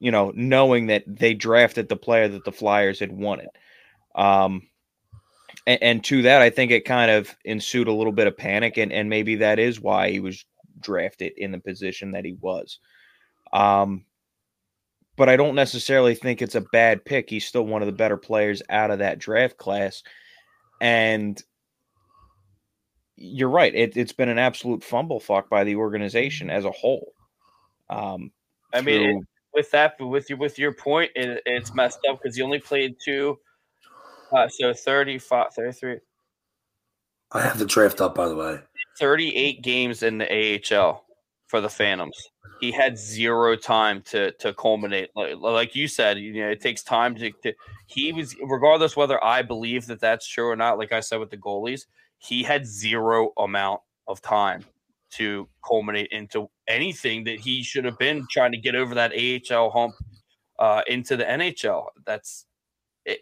you know, knowing that they drafted the player that the Flyers had wanted. And to that, I think it kind of ensued a little bit of panic, and maybe that is why he was drafted in the position that he was. But I don't necessarily think it's a bad pick. He's still one of the better players out of that draft class. And you're right. It's been an absolute fumblefuck by the organization as a whole. With your point, it's messed up because he only played two. So 35, 33. I have the draft up, by the way. 38 games in the AHL for the Phantoms. He had zero time to culminate. Like you said, you know, it takes time to he was, regardless whether I believe that that's true or not, like I said with the goalies, he had zero amount of time to culminate into anything that he should have been trying to get over that AHL hump into the NHL. That's it.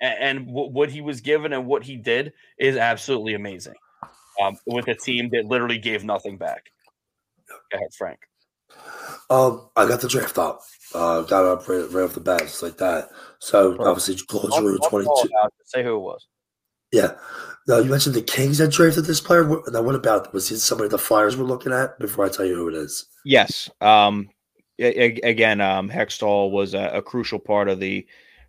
And what he was given and what he did is absolutely amazing, with a team that literally gave nothing back. Go ahead, Frank. I got the draft up. Got up right off the bat, just like that. So, obviously, Claude Giroux, 22. Say who it was. Yeah. Now, you mentioned the Kings that drafted this player. Now, what about, was it somebody the Flyers were looking at before I tell you who it is? Yes. Hextall was a crucial part of the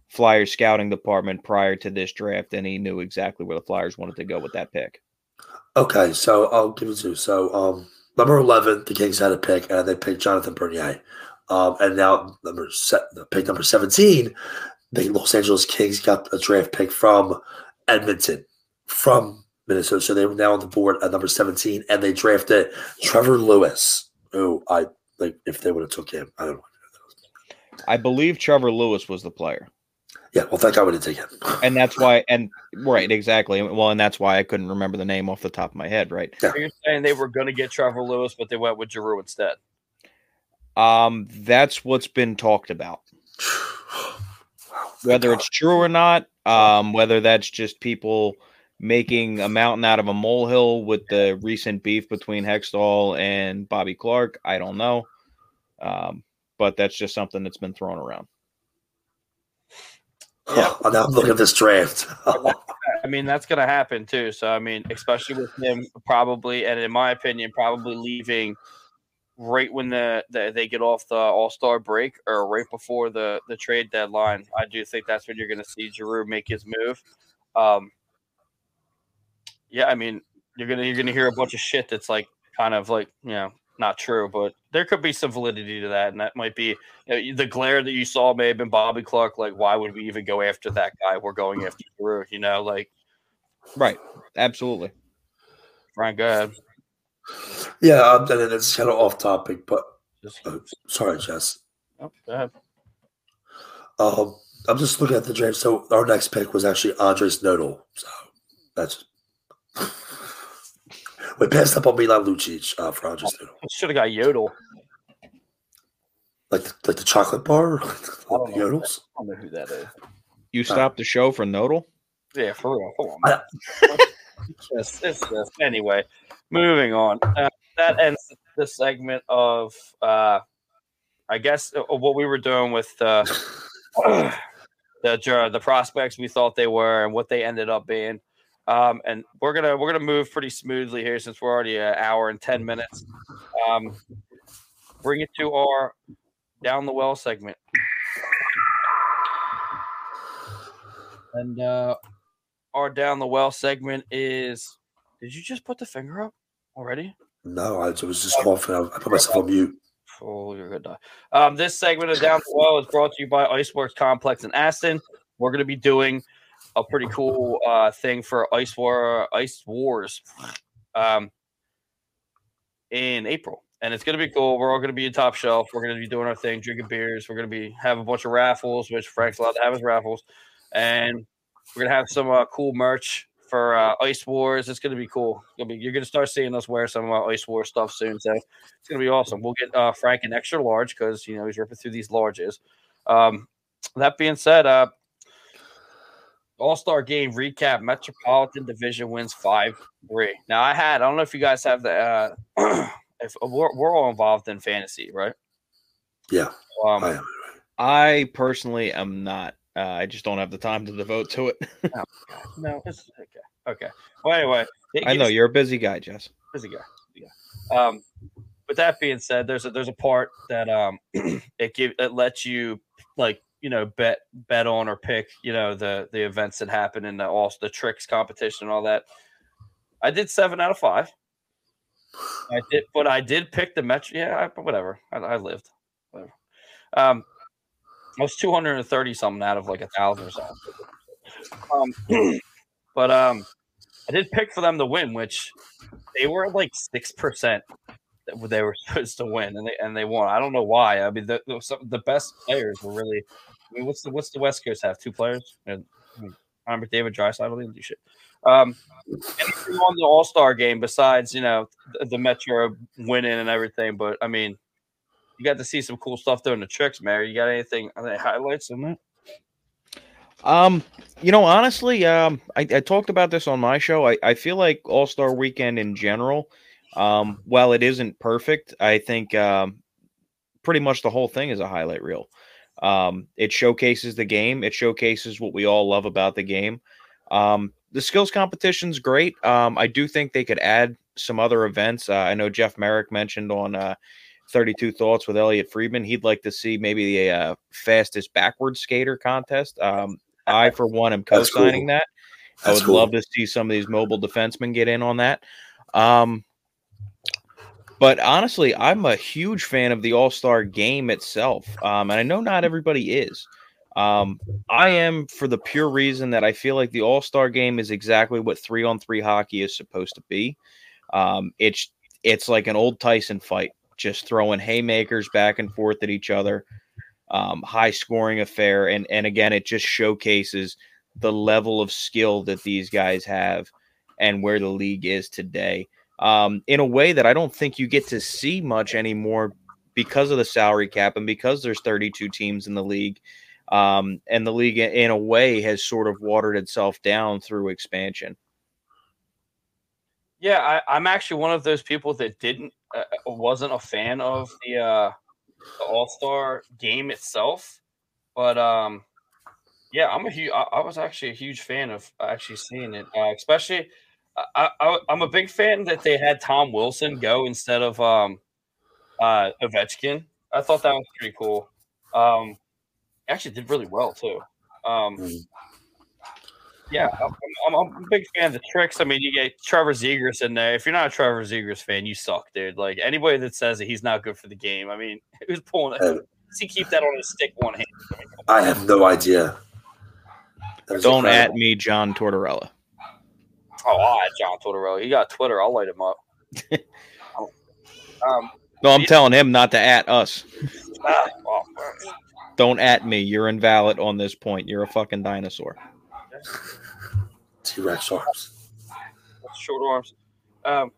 Flyers scouting department prior to this draft, and he knew exactly where the Flyers wanted to go with that pick. Okay. So, I'll give it to you. So, number 11, the Kings had a pick, and they picked Jonathan Bernier. And now, pick number 17, the Los Angeles Kings got a draft pick from Edmonton, from Minnesota. So they were now on the board at number 17, and they drafted Trevor Lewis, who I like. If they would have took him, I don't know. I believe Trevor Lewis was the player. Yeah, well, that guy would have taken. And that's why, and right, exactly. Well, and that's why I couldn't remember the name off the top of my head, right? Yeah. So you're saying they were going to get Trevor Lewis, but they went with Giroux instead. That's what's been talked about. Wow, whether God. It's true or not, whether that's just people making a mountain out of a molehill with the recent beef between Hextall and Bobby Clark, I don't know. But that's just something that's been thrown around. Yeah, oh, now look at this draft. I mean, that's going to happen too. So, I mean, especially with him probably, and in my opinion, probably leaving right when they get off the All-Star break or right before the trade deadline. I do think that's when you're going to see Giroux make his move. Yeah, I mean, you're gonna hear a bunch of shit that's like kind of like, you know, not true, but there could be some validity to that, and that might be, you know, the glare that you saw may have been Bobby Clark. Like, why would we even go after that guy? We're going after Giroux, you know, like, right? Absolutely, Frank. Go ahead. Yeah, and it's kind of off topic, but sorry, Jess. Oh, go ahead. I'm just looking at the draft. So our next pick was actually Andre Snodell. So that's. We passed up on Milan Lucic for Andre Snodell. Should have got Yodel. Like the chocolate bar? The Yodels? I don't know who that is. You stopped the show for Nodal? Yeah, for real. Hold on. Yes. Anyway, moving on. That ends the segment of, I guess, what we were doing with the prospects we thought they were and what they ended up being. And we're gonna move pretty smoothly here since we're already an hour and 10 minutes. Bring it to our Down the Well segment, and our Down the Well segment is. Did you just put the finger up already? No, I was just coughing. I put myself on mute. Oh, you're gonna die. This segment of Down the Well is brought to you by Iceworks Complex in Aston. We're gonna be doing a pretty cool thing for Ice Wars in April. And it's going to be cool. We're all going to be in top shelf. We're going to be doing our thing, drinking beers. We're going to be have a bunch of raffles, which Frank's allowed to have his raffles. And we're going to have some cool merch for Ice Wars. It's going to be cool. You're going to start seeing us wear some Ice Wars stuff soon. So it's going to be awesome. We'll get Frank an extra large because, you know, he's ripping through these larges. That being said, All-Star game recap, Metropolitan Division wins 5-3. Now, I don't know if you guys have the if we're all involved in fantasy, right? Yeah. I personally am not. I just don't have the time to devote to it. No, it's okay. Well, anyway. I know, you're a busy guy, Jess. Busy guy. With that being said, there's a part that it lets you, like, you know, bet on or pick, you know, the events that happen in the tricks competition and all that. I did 7 out of 5. I did pick the Metro. Yeah, whatever. I lived. Whatever. I was 230 something out of like 1,000 or something. But I did pick for them to win, which they were like 6%. They were supposed to win, and they won. I don't know why. I mean, the best players were really. I mean, what's the West Coast have? 2 players? And Robert David Draisaitl didn't do shit. And won the All-Star game besides, you know, the Metro winning and everything. But I mean, you got to see some cool stuff doing the tricks, Mary. You got anything? Are there highlights in that? You know, honestly, I talked about this on my show. I feel like All-Star Weekend in general. While it isn't perfect, I think pretty much the whole thing is a highlight reel. It showcases the game. It showcases what we all love about the game. The skills competition's great. I do think they could add some other events. I know Jeff Merrick mentioned on 32 Thoughts with Elliot Friedman, he'd like to see maybe the fastest backwards skater contest. I, for one, am co-signing that. I would love to see some of these mobile defensemen get in on that. But honestly, I'm a huge fan of the All-Star game itself. And I know not everybody is. I am, for the pure reason that I feel like the All-Star game is exactly what 3-on-3 hockey is supposed to be. It's like an old Tyson fight, just throwing haymakers back and forth at each other. high scoring affair. And again, it just showcases the level of skill that these guys have and where the league is today, in a way that I don't think you get to see much anymore because of the salary cap and because there's 32 teams in the league. And the league in a way has sort of watered itself down through expansion. Yeah, I'm actually one of those people that wasn't a fan of the All-Star game itself, but yeah, I was actually a huge fan of actually seeing it. Especially, I'm a big fan that they had Tom Wilson go instead of Ovechkin. I thought that was pretty cool. Actually, did really well too. Yeah, I'm a big fan of the tricks. I mean, you get Trevor Zegras in there. If you're not a Trevor Zegras fan, you suck, dude. Like, anybody that says that he's not good for the game, I mean, who's pulling it? Does he keep that on his stick one hand? I have no idea. Don't at me, John Tortorella. Oh, I'll at John Tortorella. He got Twitter. I'll light him up. No, I'm telling him not to at us. Oh, don't at me. You're invalid on this point. You're a fucking dinosaur. T-Rex arms. Short arms.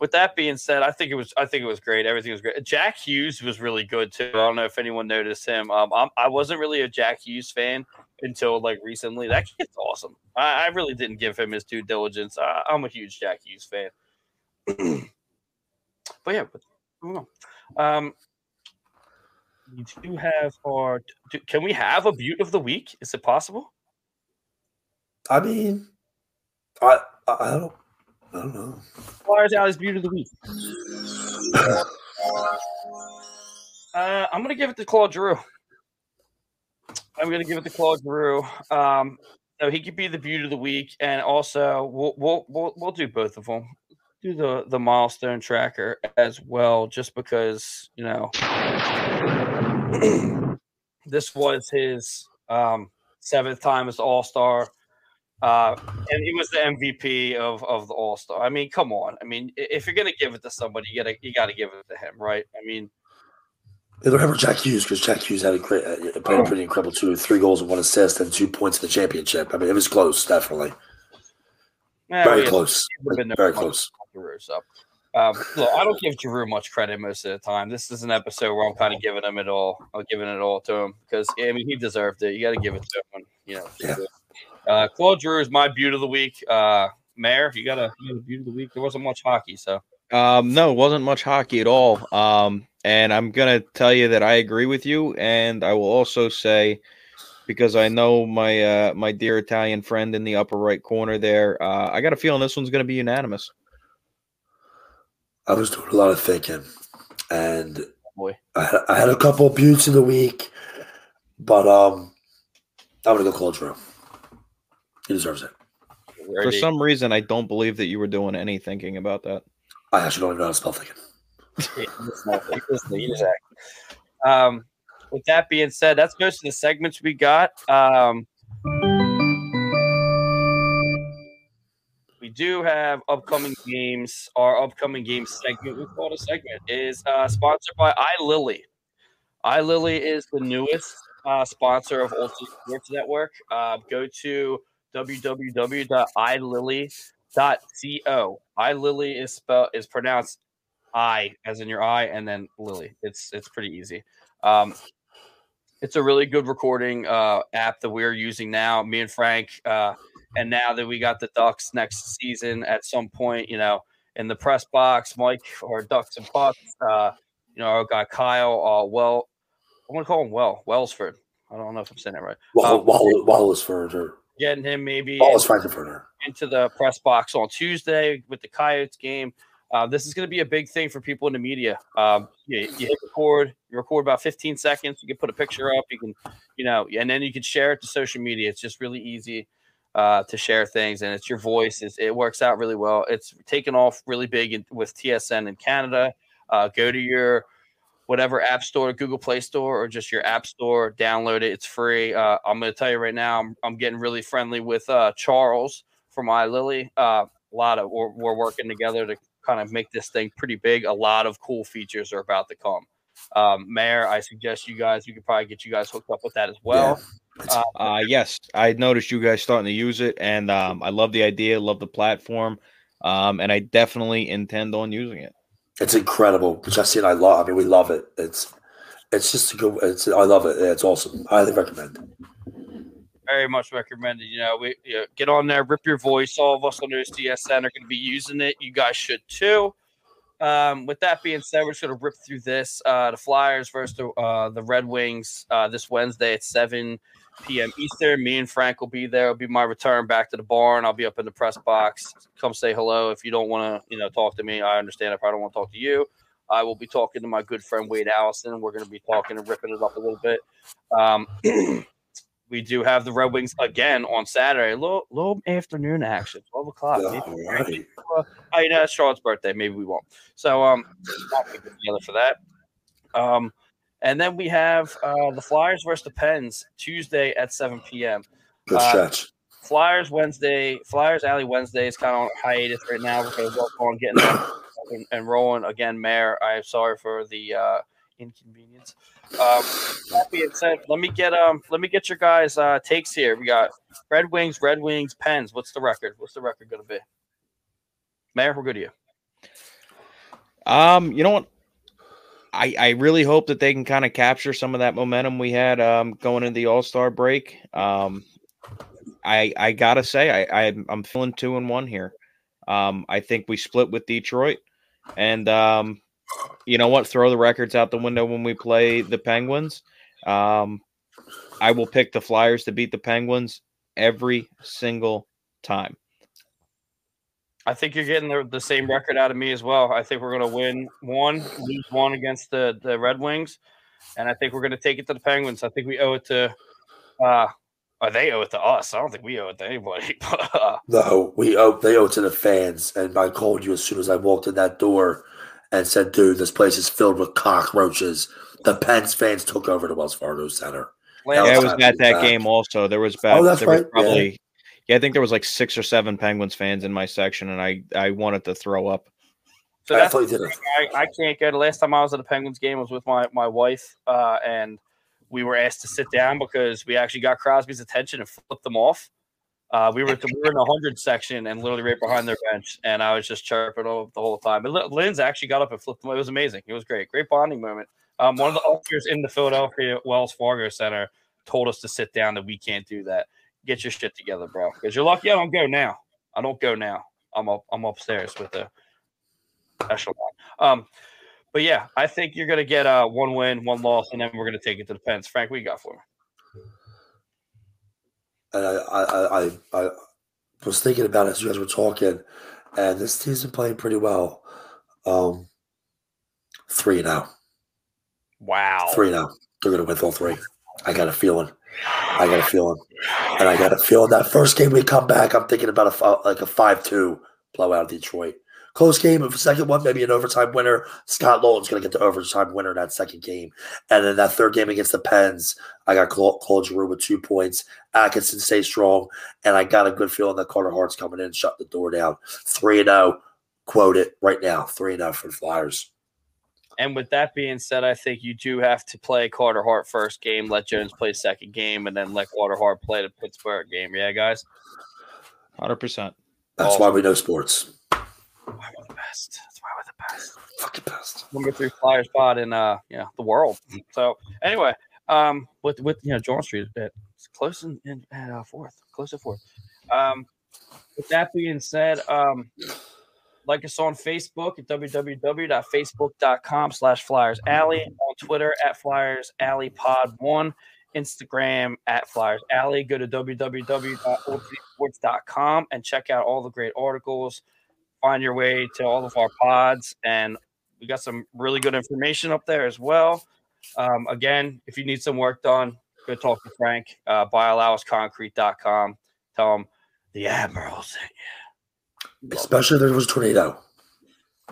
With that being said, I think it was great. Everything was great. Jack Hughes was really good too. I don't know if anyone noticed him. I wasn't really a Jack Hughes fan until like recently. That kid's awesome. I really didn't give him his due diligence. I'm a huge Jack Hughes fan. But yeah, moving on. We do have our. Can we have a beaut of the week? Is it possible? I mean, I don't know. Flyers Alley's beauty of the week. I'm gonna give it to Claude Giroux. So he could be the beauty of the week, and also we'll do both of them. Do the milestone tracker as well, just because you know this was his seventh time as All-Star. And he was the MVP of the All-Star. I mean, come on. I mean, if you're gonna give it to somebody, you gotta give it to him, right? I mean, they don't have Jack Hughes because Jack Hughes had a pretty incredible 2-3 goals and 1 assist and 2 points in the championship. I mean, it was close, definitely. Very close. Very close. So, look, I don't give Giroux much credit most of the time. This is an episode where I'm kind of giving him it all. I'm giving it all to him because I mean he deserved it. You got to give it to him. You know. Yeah. Claude Giroux is my beauty of the week. Mayor, you got a beauty of the week. There wasn't much hockey, so no, wasn't much hockey at all. And I'm gonna tell you that I agree with you, and I will also say because I know my my dear Italian friend in the upper right corner there, I got a feeling this one's gonna be unanimous. I was doing a lot of thinking, and I had a couple of beauties of the week, but I'm gonna go Claude Giroux. He deserves it. For some reason, I don't believe that you were doing any thinking about that. I actually don't even know how to spell thinking. With that being said, that's most of the segments we got. We do have upcoming games. Our upcoming game segment, we call it a segment, is sponsored by iLily. iLily is the newest sponsor of Old City Sports Network. Go to www.ilily.co. iLily is pronounced I as in your eye and then Lily. It's pretty easy. It's a really good recording app that we're using now, me and Frank, and now that we got the Ducks next season at some point, you know, in the press box, Mike or Ducks and Pucks, you know, our guy Kyle, I'm gonna call him Wellsford. I don't know if I'm saying that right. Wallsford or getting him maybe into the press box on Tuesday with the Coyotes game. This is going to be a big thing for people in the media. You hit record, you record about 15 seconds. You can put a picture up. You can, you know, and then you can share it to social media. It's just really easy to share things, and it's your voice. It works out really well. It's taken off really big with TSN in Canada. Go to your whatever app store, Google Play Store, or just your app store, download it. It's free. I'm going to tell you right now, I'm getting really friendly with Charles from iLily. We're working together to kind of make this thing pretty big. A lot of cool features are about to come. Mayor, I suggest you guys, we could probably get you guys hooked up with that as well. Yeah. Yes, I noticed you guys starting to use it, and I love the idea, love the platform, and I definitely intend on using it. It's incredible. Jesse and I love. I mean, we love it. It's just a good. I love it. It's awesome. Highly recommend. Very much recommended. You know, get on there, rip your voice. All of us on OCSN are going to be using it. You guys should too. With that being said, we're just going to rip through this. The Flyers versus the Red Wings this Wednesday at 7 p.m. Eastern. Me and Frank will be there. It'll be my return back to the barn. I'll be up in the press box. Come say hello. If you don't want to, talk to me, I understand. If I don't want to talk to you, I will be talking to my good friend Wade Allison. We're going to be talking and ripping it up a little bit. We do have the Red Wings again on Saturday, a little afternoon action, 12 o'clock. Maybe, it's Charlotte's birthday. Maybe we won't. So I'll get together for that. And then we have the Flyers versus the Pens Tuesday at 7 p.m. Good stretch. Flyers Alley Wednesday is kind of on hiatus right now. We're going to work on getting that and rolling again, Mayor. I am sorry for the inconvenience. That being said, let me get your guys takes here. We got Red Wings, Pens. What's the record going to be? Mayor, we're good to you. You know what? I really hope that they can kind of capture some of that momentum we had going into the All-Star break. I gotta say, I'm feeling 2-1 here. I think we split with Detroit, and you know what? Throw the records out the window when we play the Penguins. I will pick the Flyers to beat the Penguins every single time. I think you're getting the same record out of me as well. I think we're going to win one, lose one against the Red Wings, and I think we're going to take it to the Penguins. I think we owe it to they owe it to us. I don't think we owe it to anybody. No, they owe it to the fans. And I called you as soon as I walked in that door and said, dude, this place is filled with cockroaches. The Pens fans took over the Wells Fargo Center. I was at that game also. There was about probably – yeah, I think there was like 6 or 7 Penguins fans in my section, and I wanted to throw up. So that's I can't go. The last time I was at a Penguins game was with my wife, and we were asked to sit down because we actually got Crosby's attention and flipped them off. We were in the 100 section and literally right behind their bench, and I was just chirping all the whole time. And Lynn's actually got up and flipped them. It was amazing. It was great. Great bonding moment. One of the ushers in the Philadelphia Wells Fargo Center told us to sit down, that we can't do that. Get your shit together, bro. Because you're lucky I don't go now. I'm upstairs with the special one. But yeah, I think you're gonna get one win, one loss, and then we're gonna take it to the Pens. Frank, what you got for me? And I was thinking about it as you guys were talking, and this team's been playing pretty well. 3-0. Wow. 3-0. They're gonna win all 3. I got a feeling. And I got a feeling that first game we come back, I'm thinking about a 5-2 blowout of Detroit. Close game of the second one, maybe an overtime winner. Scott Laughton's going to get the overtime winner in that second game. And then that third game against the Pens, I got Claude Giroux with 2 points. Atkinson stays strong. And I got a good feeling that Carter Hart's coming in and shut the door down. 3-0. Quote it right now. 3-0 for the Flyers. And with that being said, I think you do have to play Carter Hart first game, let Jones play second game, and then let Carter Hart play the Pittsburgh game. Yeah, guys? 100%. That's why we know sports. That's why we're the best. Fucking best. Number 3 Flyers pod in the world. So, anyway, with John Street, it's close in fourth. Close to fourth. With that being said, like us on Facebook at www.facebook.com/FlyersAlley, on Twitter at FlyersAlleyPod1, Instagram at FlyersAlley. Go to www.oldcitysports.com and check out all the great articles. Find your way to all of our pods, and we got some really good information up there as well. Again, if you need some work done, go talk to Frank. Buy allowusconcrete.com. Tell him the Admiral sent you. Especially if there was a tornado.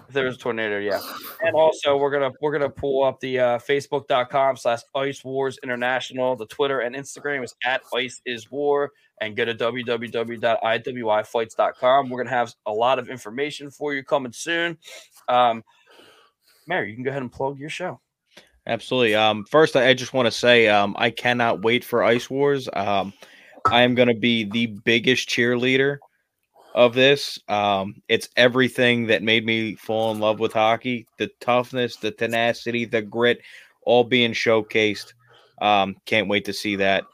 If there was a tornado, yeah. And also, we're gonna pull up the Facebook.com/IceWarsInternational. The Twitter and Instagram is at IceIsWar. And go to www.iwifights.com. We're gonna have a lot of information for you coming soon. Mary, you can go ahead and plug your show. absolutely. First, I just want to say I cannot wait for Ice Wars. I am going to be the biggest cheerleader of this. It's everything that made me fall in love with hockey, the toughness, the tenacity, the grit, all being showcased. Can't wait to see that.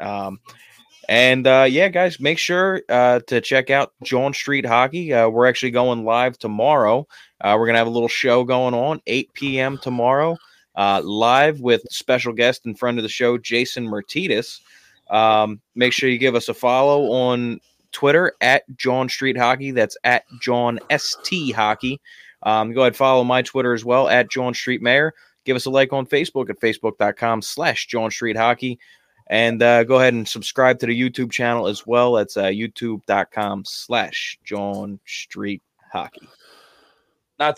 Yeah, guys, make sure to check out John Street Hockey. We're actually going live tomorrow. We're going to have a little show going on, 8 p.m. tomorrow, live with special guest and friend of the show, Jason Mertidis. Make sure you give us a follow on Twitter at John Street Hockey. That's at John ST Hockey. Go ahead, follow my Twitter as well at John Street Mayor. Give us a like on Facebook at facebook.com/JohnStreetHockey. And go ahead and subscribe to the YouTube channel as well. That's youtube.com/JohnStreetHockey. I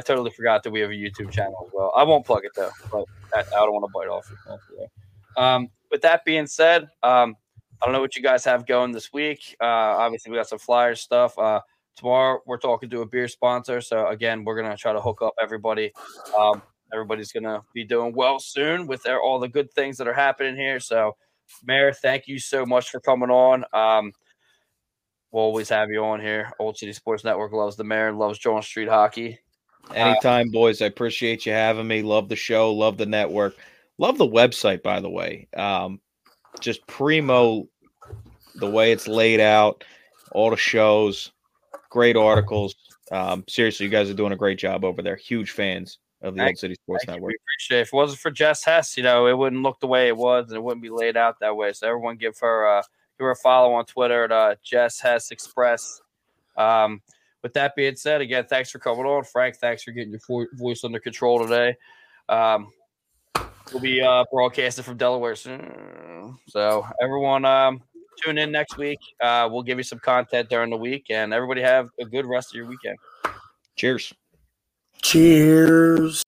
totally forgot that we have a YouTube channel as well. I won't plug it though, but I don't want to bite off your with that being said, I don't know what you guys have going this week. Obviously, we got some Flyers stuff. Tomorrow, we're talking to a beer sponsor. So, again, we're going to try to hook up everybody. Everybody's going to be doing well soon with all the good things that are happening here. So, Mayor, thank you so much for coming on. We'll always have you on here. Old City Sports Network loves the Mayor, loves John Street Hockey. Anytime, boys. I appreciate you having me. Love the show. Love the network. Love the website, by the way. Just primo, the way it's laid out, all the shows, great articles. Seriously, you guys are doing a great job over there. Huge fans of the Old City Sports Network. We appreciate it. If it wasn't for Jess Hess, it wouldn't look the way it was, and it wouldn't be laid out that way. So everyone give her a follow on Twitter at Jess Hess Express. With that being said, again, thanks for coming on. Frank, thanks for getting your voice under control today. We'll be broadcasting from Delaware soon. So everyone tune in next week. We'll give you some content during the week. And everybody have a good rest of your weekend. Cheers. Cheers.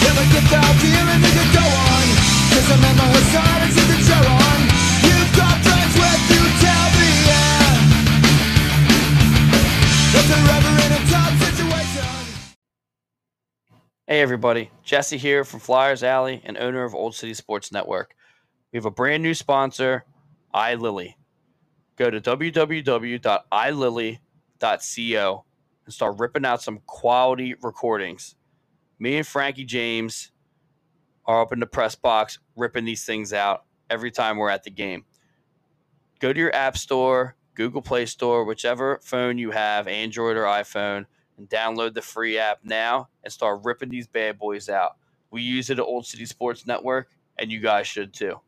Never get out here and then you go on. Because I'm at my side and the show on. You've got friends with you, tell me, yeah. If they're ever in a top situation. Hey, everybody. Jesse here from Flyers Alley and owner of Old City Sports Network. We have a brand new sponsor, iLily. Go to www.ilily.co and start ripping out some quality recordings. Me and Frankie James are up in the press box ripping these things out every time we're at the game. Go to your app store, Google Play Store, whichever phone you have, Android or iPhone, and download the free app now and start ripping these bad boys out. We use it at Old City Sports Network, and you guys should too.